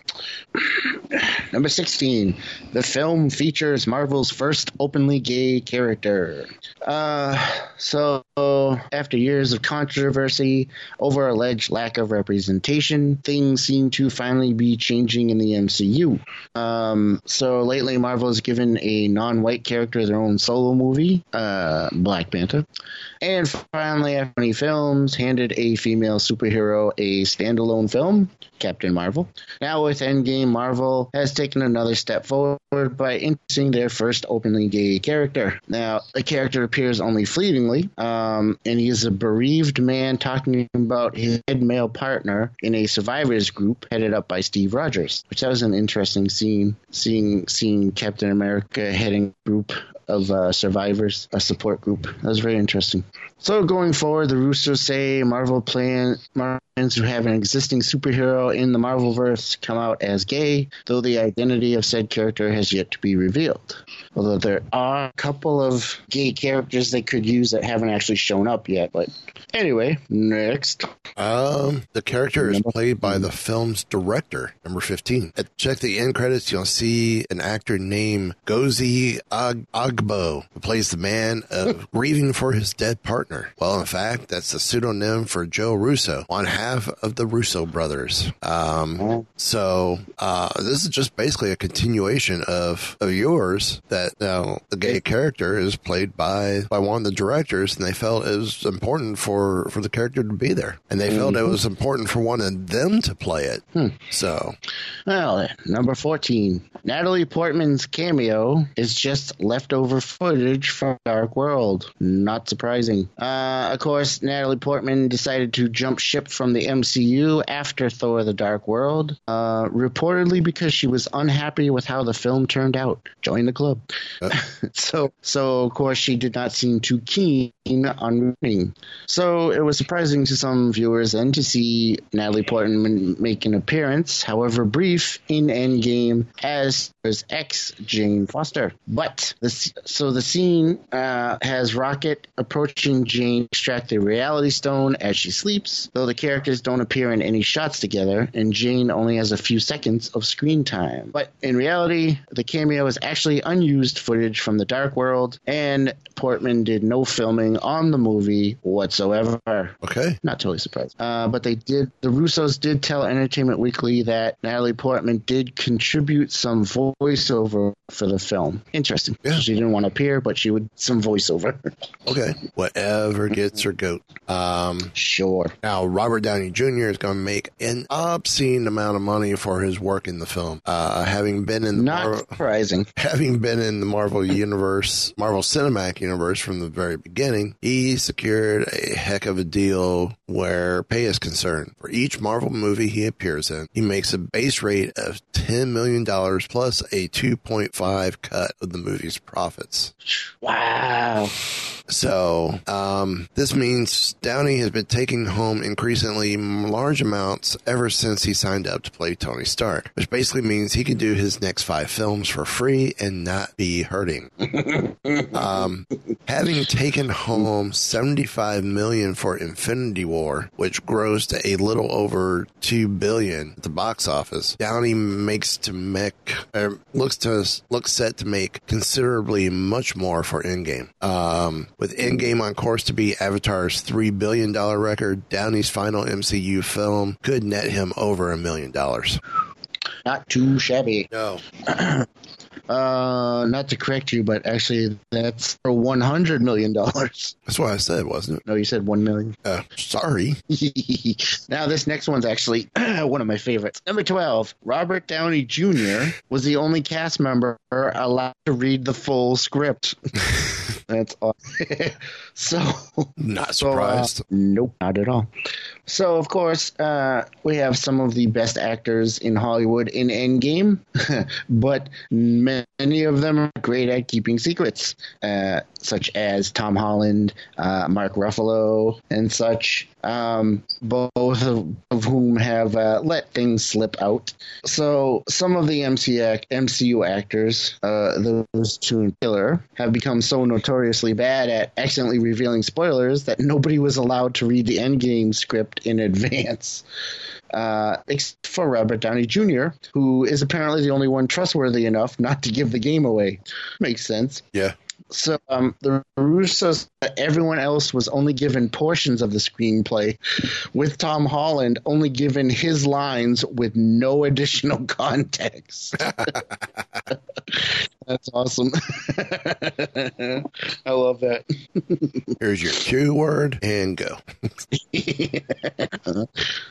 number sixteen, the film features Marvel's first openly gay character. Uh, so, after years of controversy over alleged lack of representation, things seem to finally be changing in the M C U. Um, so, lately, Marvel has given a non-white character their own solo movie, uh, Black Panther. And finally, after many films, handed a female superhero a standalone film, Captain Marvel. Now with Endgame, Marvel has taken another step forward by introducing their first openly gay character. Now, the character appears only fleetingly, um, and he is a bereaved man talking about his dead male partner in a survivors group headed up by Steve Rogers, which that was an interesting scene, seeing, seeing Captain America heading a group of uh, survivors, a support group. That was very interesting. So going forward, the Russos say Marvel plan Marvels who have an existing superhero in the Marvelverse come out as gay, though the identity of said character has yet to be revealed. Although there are a couple of gay characters they could use that haven't actually shown up yet. But anyway, next. Um, the character is played by the film's director, number fifteen. At check the end credits, you'll see an actor named Gozi Ag- Agbo, who plays the man of grieving for his dead partner. Well, in fact, that's the pseudonym for Joe Russo, one half of the Russo brothers. Um, so uh, this is just basically a continuation of, of yours that uh, the gay character is played by, by one of the directors, and they felt it was important for, for the character to be there. And they felt mm-hmm. it was important for one of them to play it. Hmm. So, well, number fourteen, Natalie Portman's cameo is just leftover footage from Dark World. Not surprising. Uh, of course, Natalie Portman decided to jump ship from the M C U after Thor: The Dark World, uh, reportedly because she was unhappy with how the film turned out. Join the club. Uh. so, so of course, she did not seem too keen seen on Running. So it was surprising to some viewers then to see Natalie Portman make an appearance, however brief, in Endgame as ex Jane Foster. But the, so the scene uh, has Rocket approaching Jane to extract the Reality Stone as she sleeps, though the characters don't appear in any shots together, and Jane only has a few seconds of screen time. But in reality, the cameo is actually unused footage from the Dark World, and Portman did no filming on the movie whatsoever. Okay. Not totally surprised. Uh, but they did, the Russos did tell Entertainment Weekly that Natalie Portman did contribute some voiceover for the film. Interesting. Yeah. She didn't want to appear, but she would some voiceover. Okay. Whatever gets her goat. Um, sure. Now, Robert Downey Junior is going to make an obscene amount of money for his work in the film. Uh, having been in the Not Mar- surprising. Having been in the Marvel Universe, Marvel Cinematic Universe from the very beginning, he secured a heck of a deal where pay is concerned. For each Marvel movie he appears in, he makes a base rate of ten million dollars plus a two point five cut of the movie's profits. Wow. So um, this means Downey has been taking home increasingly large amounts ever since he signed up to play Tony Stark, which basically means he can do his next five films for free and not be hurting. um, having taken home seventy-five million dollars for Infinity War, which grows to a little over two billion dollars at the box office, Downey makes to make uh, looks to looks set to make considerably much more for Endgame. Um, with Endgame on course to be Avatar's three billion dollars record, Downey's final M C U film could net him over a million dollars. Not too shabby. No. Uh, not to correct you, but actually that's for one hundred million dollars. That's what I said, wasn't it? No, you said one million dollars. Uh, sorry. Now this next one's actually one of my favorites. Number twelve, Robert Downey Junior was the only cast member allowed to read the full script. That's awesome. So not surprised. So, uh, nope, not at all. So, of course, uh, we have some of the best actors in Hollywood in Endgame, but many of them are great at keeping secrets, uh, such as Tom Holland, uh, Mark Ruffalo, and such, um, both of, of whom have uh, let things slip out. So some of the M C U actors, uh, those two in Killer, have become so notoriously bad at accidentally revealing spoilers that nobody was allowed to read the Endgame script in advance, uh, except for Robert Downey Junior, who is apparently the only one trustworthy enough not to give the game away. Makes sense. Yeah. So um, the Russos, everyone else was only given portions of the screenplay, with Tom Holland only given his lines with no additional context. That's awesome. I love that. Here's your cue word and go.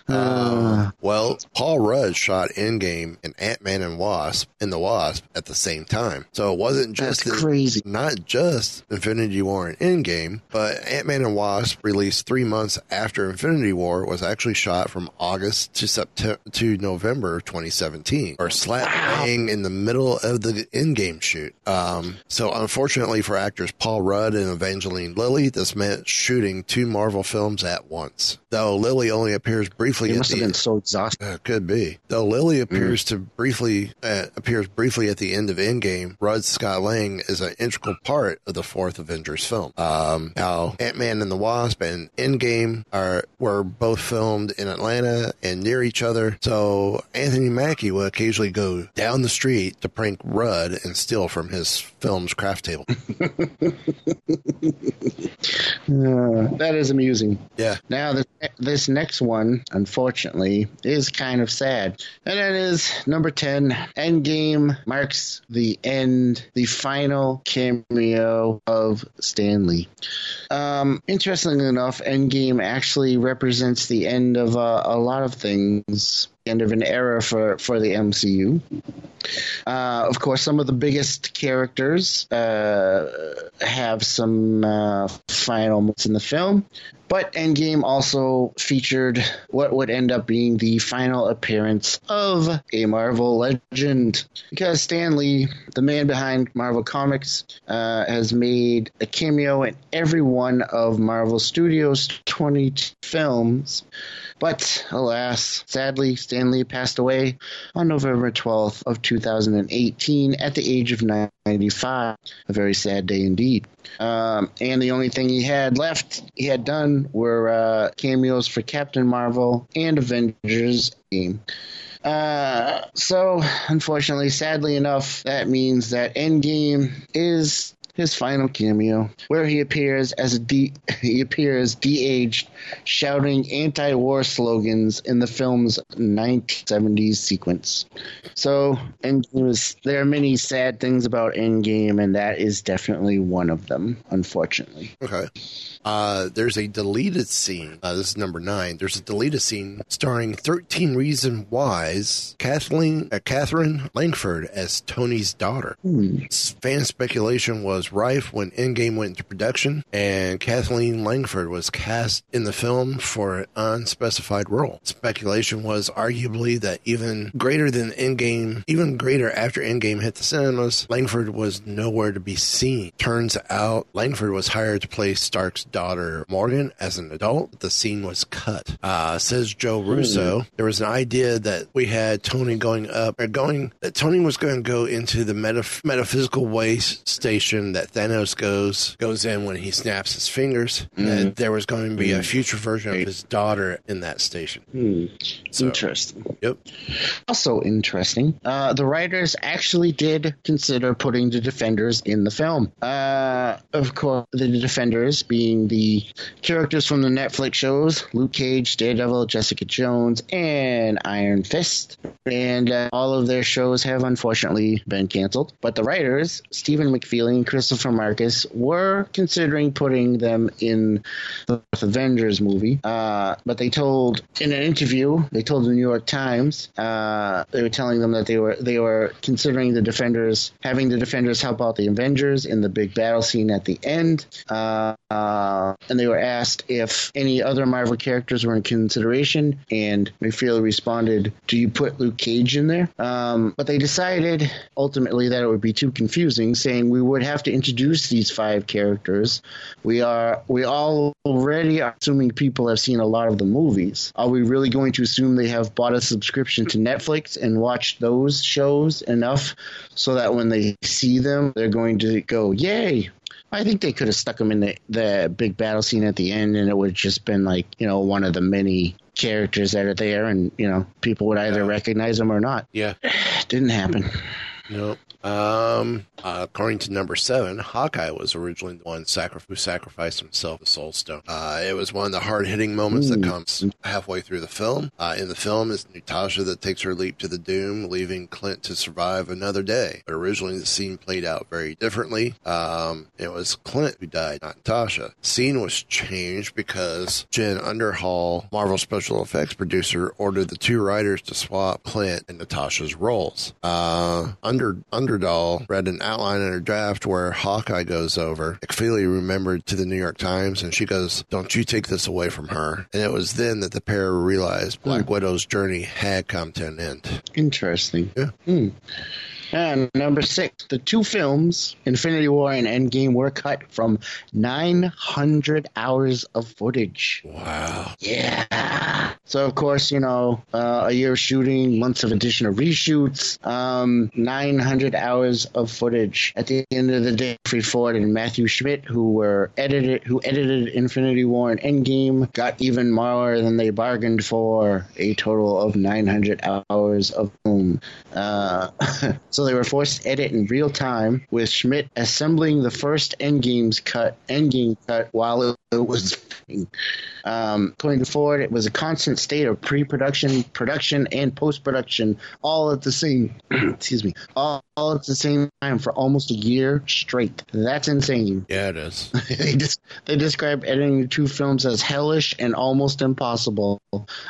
uh, well, Paul Rudd shot Endgame and Ant-Man and Wasp and the Wasp at the same time. So it wasn't just that's crazy. Not just Infinity War and Endgame, but Ant-Man and Wasp, released three months after Infinity War, was actually shot from August to September to November twenty seventeen, or slap bang wow. in the middle of the Endgame shoot. Um, so unfortunately for actors Paul Rudd and Evangeline Lilly, this meant shooting two Marvel films at once. Though Lilly only appears briefly, it must at have the been end. so exhausted. Uh, could be. Though Lilly appears mm. to briefly uh, appears briefly at the end of Endgame, Rudd Scott Lang is an integral part of the fourth Avengers film. Um, now, Ant-Man and the Wasp and Endgame are were both filmed in Atlanta and near each other, so Anthony Mackie will occasionally go down the street to prank Rudd and steal from his film's craft table. uh, that is amusing. Yeah. Now, this, this next one, unfortunately, is kind of sad, and it is number ten. Endgame marks the end, the final cameo of Stan Lee. Um, interestingly enough, Endgame actually represents the end of uh, a lot of things. End of an era for, for the M C U. Uh, of course, some of the biggest characters uh, have some uh, final moments in the film. But Endgame also featured what would end up being the final appearance of a Marvel legend, because Stan Lee, the man behind Marvel Comics, uh, has made a cameo in every one of Marvel Studios' twenty-two films. But alas, sadly, Stan Lee passed away on November twelfth of two thousand eighteen at the age of ninety-five. A very sad day indeed. Um, and the only thing he had left, he had done, were uh, cameos for Captain Marvel and Avengers Endgame. Uh, so, unfortunately, sadly enough, that means that Endgame is his final cameo, where he appears as a de- he appears de-aged, shouting anti-war slogans in the film's nineteen seventies sequence. So, Endgame is, there are many sad things about Endgame, and that is definitely one of them, unfortunately. Okay. Uh, there's a deleted scene. Uh, this is number nine. There's a deleted scene starring thirteen Reasons Why's Kathleen, uh, Catherine Langford as Tony's daughter. Hmm. Fan speculation was rife when Endgame went into production, and Kathleen Langford was cast in the film for an unspecified role. Speculation was arguably that even greater than Endgame, even greater after Endgame hit the cinemas, Langford was nowhere to be seen. Turns out Langford was hired to play Stark's daughter Morgan as an adult. The scene was cut. Uh, says Joe Russo, there was an idea that we had Tony going up, or going, that Tony was going to go into the metaph- metaphysical waste station that Thanos goes goes in when he snaps his fingers, mm-hmm. that there was going to be a future version of his daughter in that station. Mm. So, interesting. Yep. Also interesting, uh, the writers actually did consider putting the Defenders in the film. Uh, of course, the Defenders being the characters from the Netflix shows Luke Cage, Daredevil, Jessica Jones, and Iron Fist. And uh, all of their shows have unfortunately been canceled. But the writers, Stephen McFeely and Christopher Marcus, were considering putting them in the Avengers movie, uh, but they told in an interview, they told the New York Times, uh, they were telling them that they were they were considering the Defenders, having the Defenders help out the Avengers in the big battle scene at the end, uh, uh, and they were asked if any other Marvel characters were in consideration, and McFeely responded, "Do you put Luke Cage in there?" Um, but they decided ultimately that it would be too confusing, saying we would have to introduce these five characters. We are we all already are assuming people have seen a lot of the movies. Are we really going to assume they have bought a subscription to Netflix and watched those shows enough so that when they see them, they're going to go, yay? I think they could have stuck them in the, the big battle scene at the end, and it would have just been like, you know, one of the many characters that are there, and, you know, people would either yeah. recognize them or not. Yeah. Didn't happen. Nope. Um, uh, according to number seven, Hawkeye was originally the one sacri- who sacrificed himself to Soul Stone. Uh, it was one of the hard-hitting moments Ooh. that comes halfway through the film. Uh, in the film, it's Natasha that takes her leap to the doom, leaving Clint to survive another day. But originally, the scene played out very differently. Um, it was Clint who died, not Natasha. The scene was changed because Jen Underhall, Marvel special effects producer, ordered the two writers to swap Clint and Natasha's roles. Uh, under under Underdahl read an outline in her draft where Hawkeye goes over. McFeely remembered to the New York Times, and she goes, "Don't you take this away from her." And it was then that the pair realized Black mm. Widow's journey had come to an end. Interesting. Yeah. Mm. And number six, the two films, Infinity War and Endgame, were cut from nine hundred hours of footage. Wow. Yeah. So, of course, you know, uh, a year of shooting, months of additional reshoots, um, nine hundred hours of footage. At the end of the day, Jeffrey Ford and Matthew Schmidt, who were edited, who edited Infinity War and Endgame, got even more than they bargained for, a total of nine hundred hours of film. Uh So they were forced to edit in real time, with Schmidt assembling the first Endgame's cut, Endgame cut while it was um, going forward. It was a constant state of pre-production, production, and post-production, all at the same. excuse me, all, all at the same time for almost a year straight. That's insane. Yeah, it is. they just they describe editing the two films as hellish and almost impossible.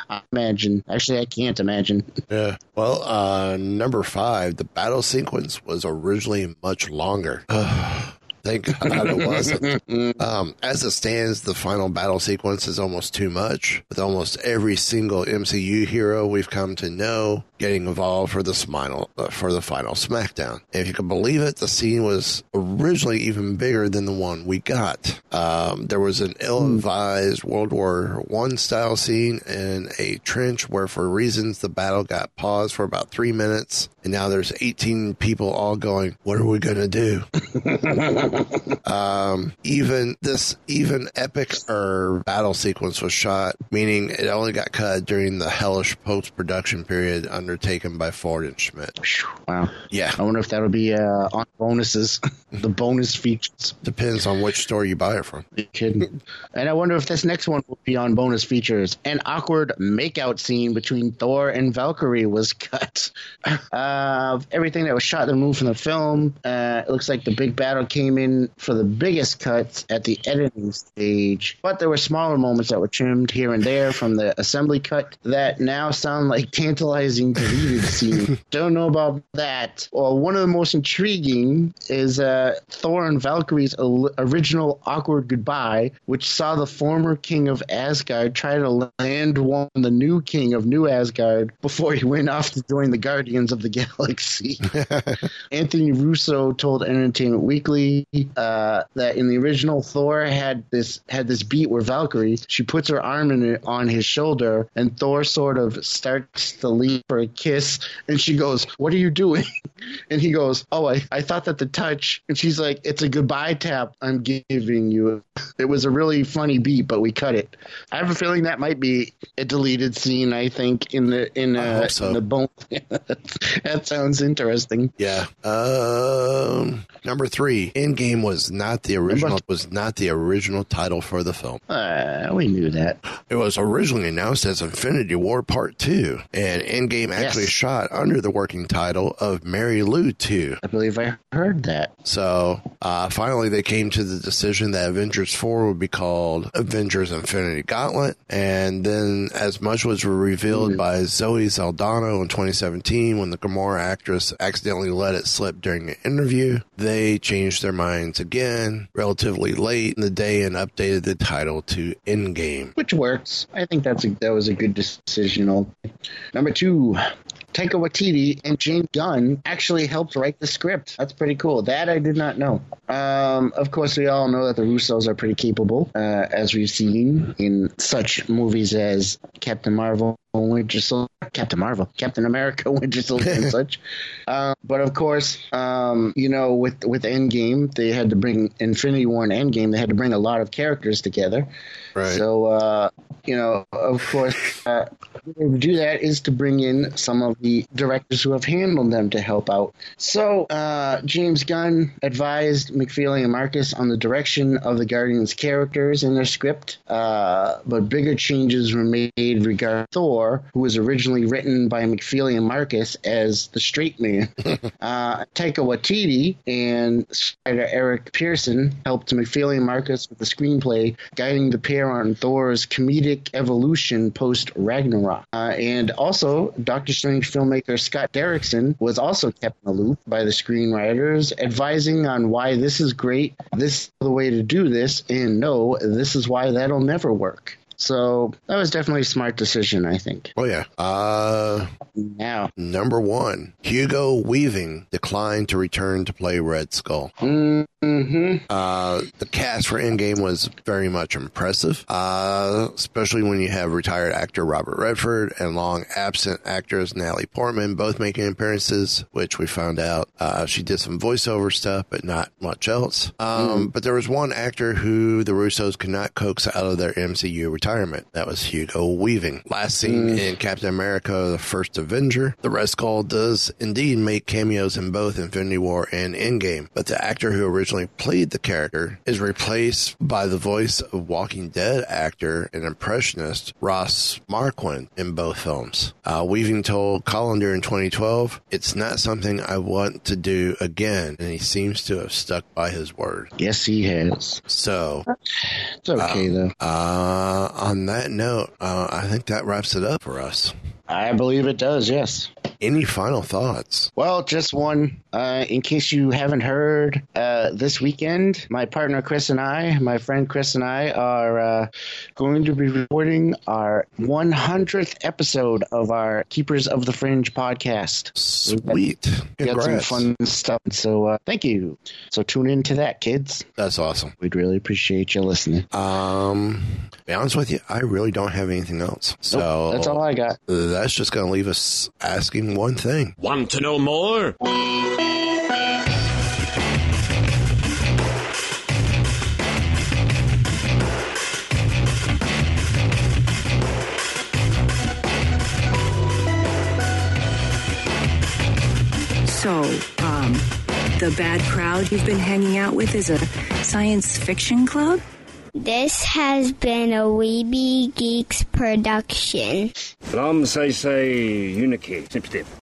I imagine. Actually, I can't imagine. Yeah. Well, uh, number five, the battle sequence was originally much longer. Thank God it wasn't. Um, as it stands, the final battle sequence is almost too much, with almost every single M C U hero we've come to know getting involved for the final, uh, for the final SmackDown. And if you can believe it, the scene was originally even bigger than the one we got. Um, there was an ill-advised World War One style scene in a trench where, for reasons, the battle got paused for about three minutes, and now there's eighteen people all going, "What are we gonna do?" um, even this, even epic or battle sequence was shot, meaning it only got cut during the hellish post-production period undertaken by Ford and Schmidt. Wow. Yeah. I wonder if that'll be uh, on bonuses, the bonus features. Depends on which store you buy it from. You're kidding. And I wonder if this next one will be on bonus features. An awkward makeout scene between Thor and Valkyrie was cut. Uh, everything that was shot and removed from the film. Uh, it looks like the big battle came in for the biggest cuts at the editing stage, but there were smaller moments that were trimmed here and there from the assembly cut that now sound like tantalizing deleted scenes. Don't know about that. Well, one of the most intriguing is uh, Thor and Valkyrie's o- original awkward goodbye, which saw the former king of Asgard try to land one on the new king of New Asgard before he went off to join the Guardians of the Galaxy. Anthony Russo told Entertainment Weekly uh, that in the original, Thor had this had this beat where Valkyrie, she puts her arm in it, on his shoulder, and Thor sort of starts to lean for a kiss, and she goes, "What are you doing?" And he goes, "Oh, I, I thought that the touch," and she's like, "It's a goodbye tap I'm giving you." It was a really funny beat, but we cut it. I have a feeling that might be a deleted scene, I think, in the in, uh, so. in the bone. That sounds interesting. Yeah. Um, number three, Endgame was not the original th- was not the original title for the film. Uh, we knew that. It was originally announced as Infinity War Part Two, and Endgame actually yes. shot under the working title of Mary Lou Two. I believe I heard that. So uh, finally, they came to the decision that Avengers Four would be called Avengers Infinity Gauntlet, and then as much was revealed mm-hmm. by Zoe Saldana in twenty seventeen when the Gamora actress accidentally let it slip during an interview. They changed their minds again relatively late in the day and updated the title to Endgame. Which works. I think that's a, that was a good decision. Number two, Taika Waititi and James Gunn actually helped write the script. That's pretty cool. That I did not know. Um, of course, we all know that the Russos are pretty capable, uh, as we've seen in such movies as Captain Marvel, Winter Soldier, Captain Marvel, Captain America, Winter Soldier, and such. Um, but of course, um, you know, with with Endgame, they had to bring Infinity War and Endgame. They had to bring a lot of characters together. Right. So, uh, you know, of course, uh, the way to do that is to bring in some of the directors who have handled them to help out. So, uh, James Gunn advised McFeely and Marcus on the direction of the Guardians' characters in their script, uh, but bigger changes were made regarding Thor, who was originally written by McFeely and Marcus as the straight man. uh, Taika Waititi and writer Eric Pearson helped McFeely and Marcus with the screenplay, guiding the pair on Thor's comedic evolution post-Ragnarok. Uh, and also, Doctor Strange filmmaker Scott Derrickson was also kept in the loop by the screenwriters, advising on why this is great, this is the way to do this, and no, this is why that'll never work. So that was definitely a smart decision, I think. Oh, yeah. Uh, now, number one, Hugo Weaving declined to return to play Red Skull. Mm-hmm. Uh, the cast for Endgame was very much impressive, uh, especially when you have retired actor Robert Redford and long absent actress Natalie Portman both making appearances, which we found out uh, she did some voiceover stuff, but not much else. Um, mm. But there was one actor who the Russos could not coax out of their M C U retirement. Retirement. That was Hugo Weaving. Last seen mm. in Captain America, the First Avenger. The Red Skull does indeed make cameos in both Infinity War and Endgame, but the actor who originally played the character is replaced by the voice of Walking Dead actor and impressionist Ross Marquand in both films. Uh, Weaving told Collender in twenty twelve, "It's not something I want to do again," and he seems to have stuck by his word. Yes, he has. So, it's okay, um, though. Uh, On that note, uh, I think that wraps it up for us. I believe it does, yes. Any final thoughts? Well, just one. Uh, in case you haven't heard, uh, this weekend, my partner Chris and I, my friend Chris and I, are uh, going to be recording our one hundredth episode of our Keepers of the Fringe podcast. Sweet. We got, got some fun stuff. So uh, thank you. So tune in to that, kids. That's awesome. We'd really appreciate you listening. Um, to be honest with you, I really don't have anything else. So nope, that's all I got. That's just going to leave us asking one thing. Want to know more? So, um, the bad crowd you've been hanging out with is a science fiction club? This has been a Weebie Geeks production. Ram say say unicate. Tip tip.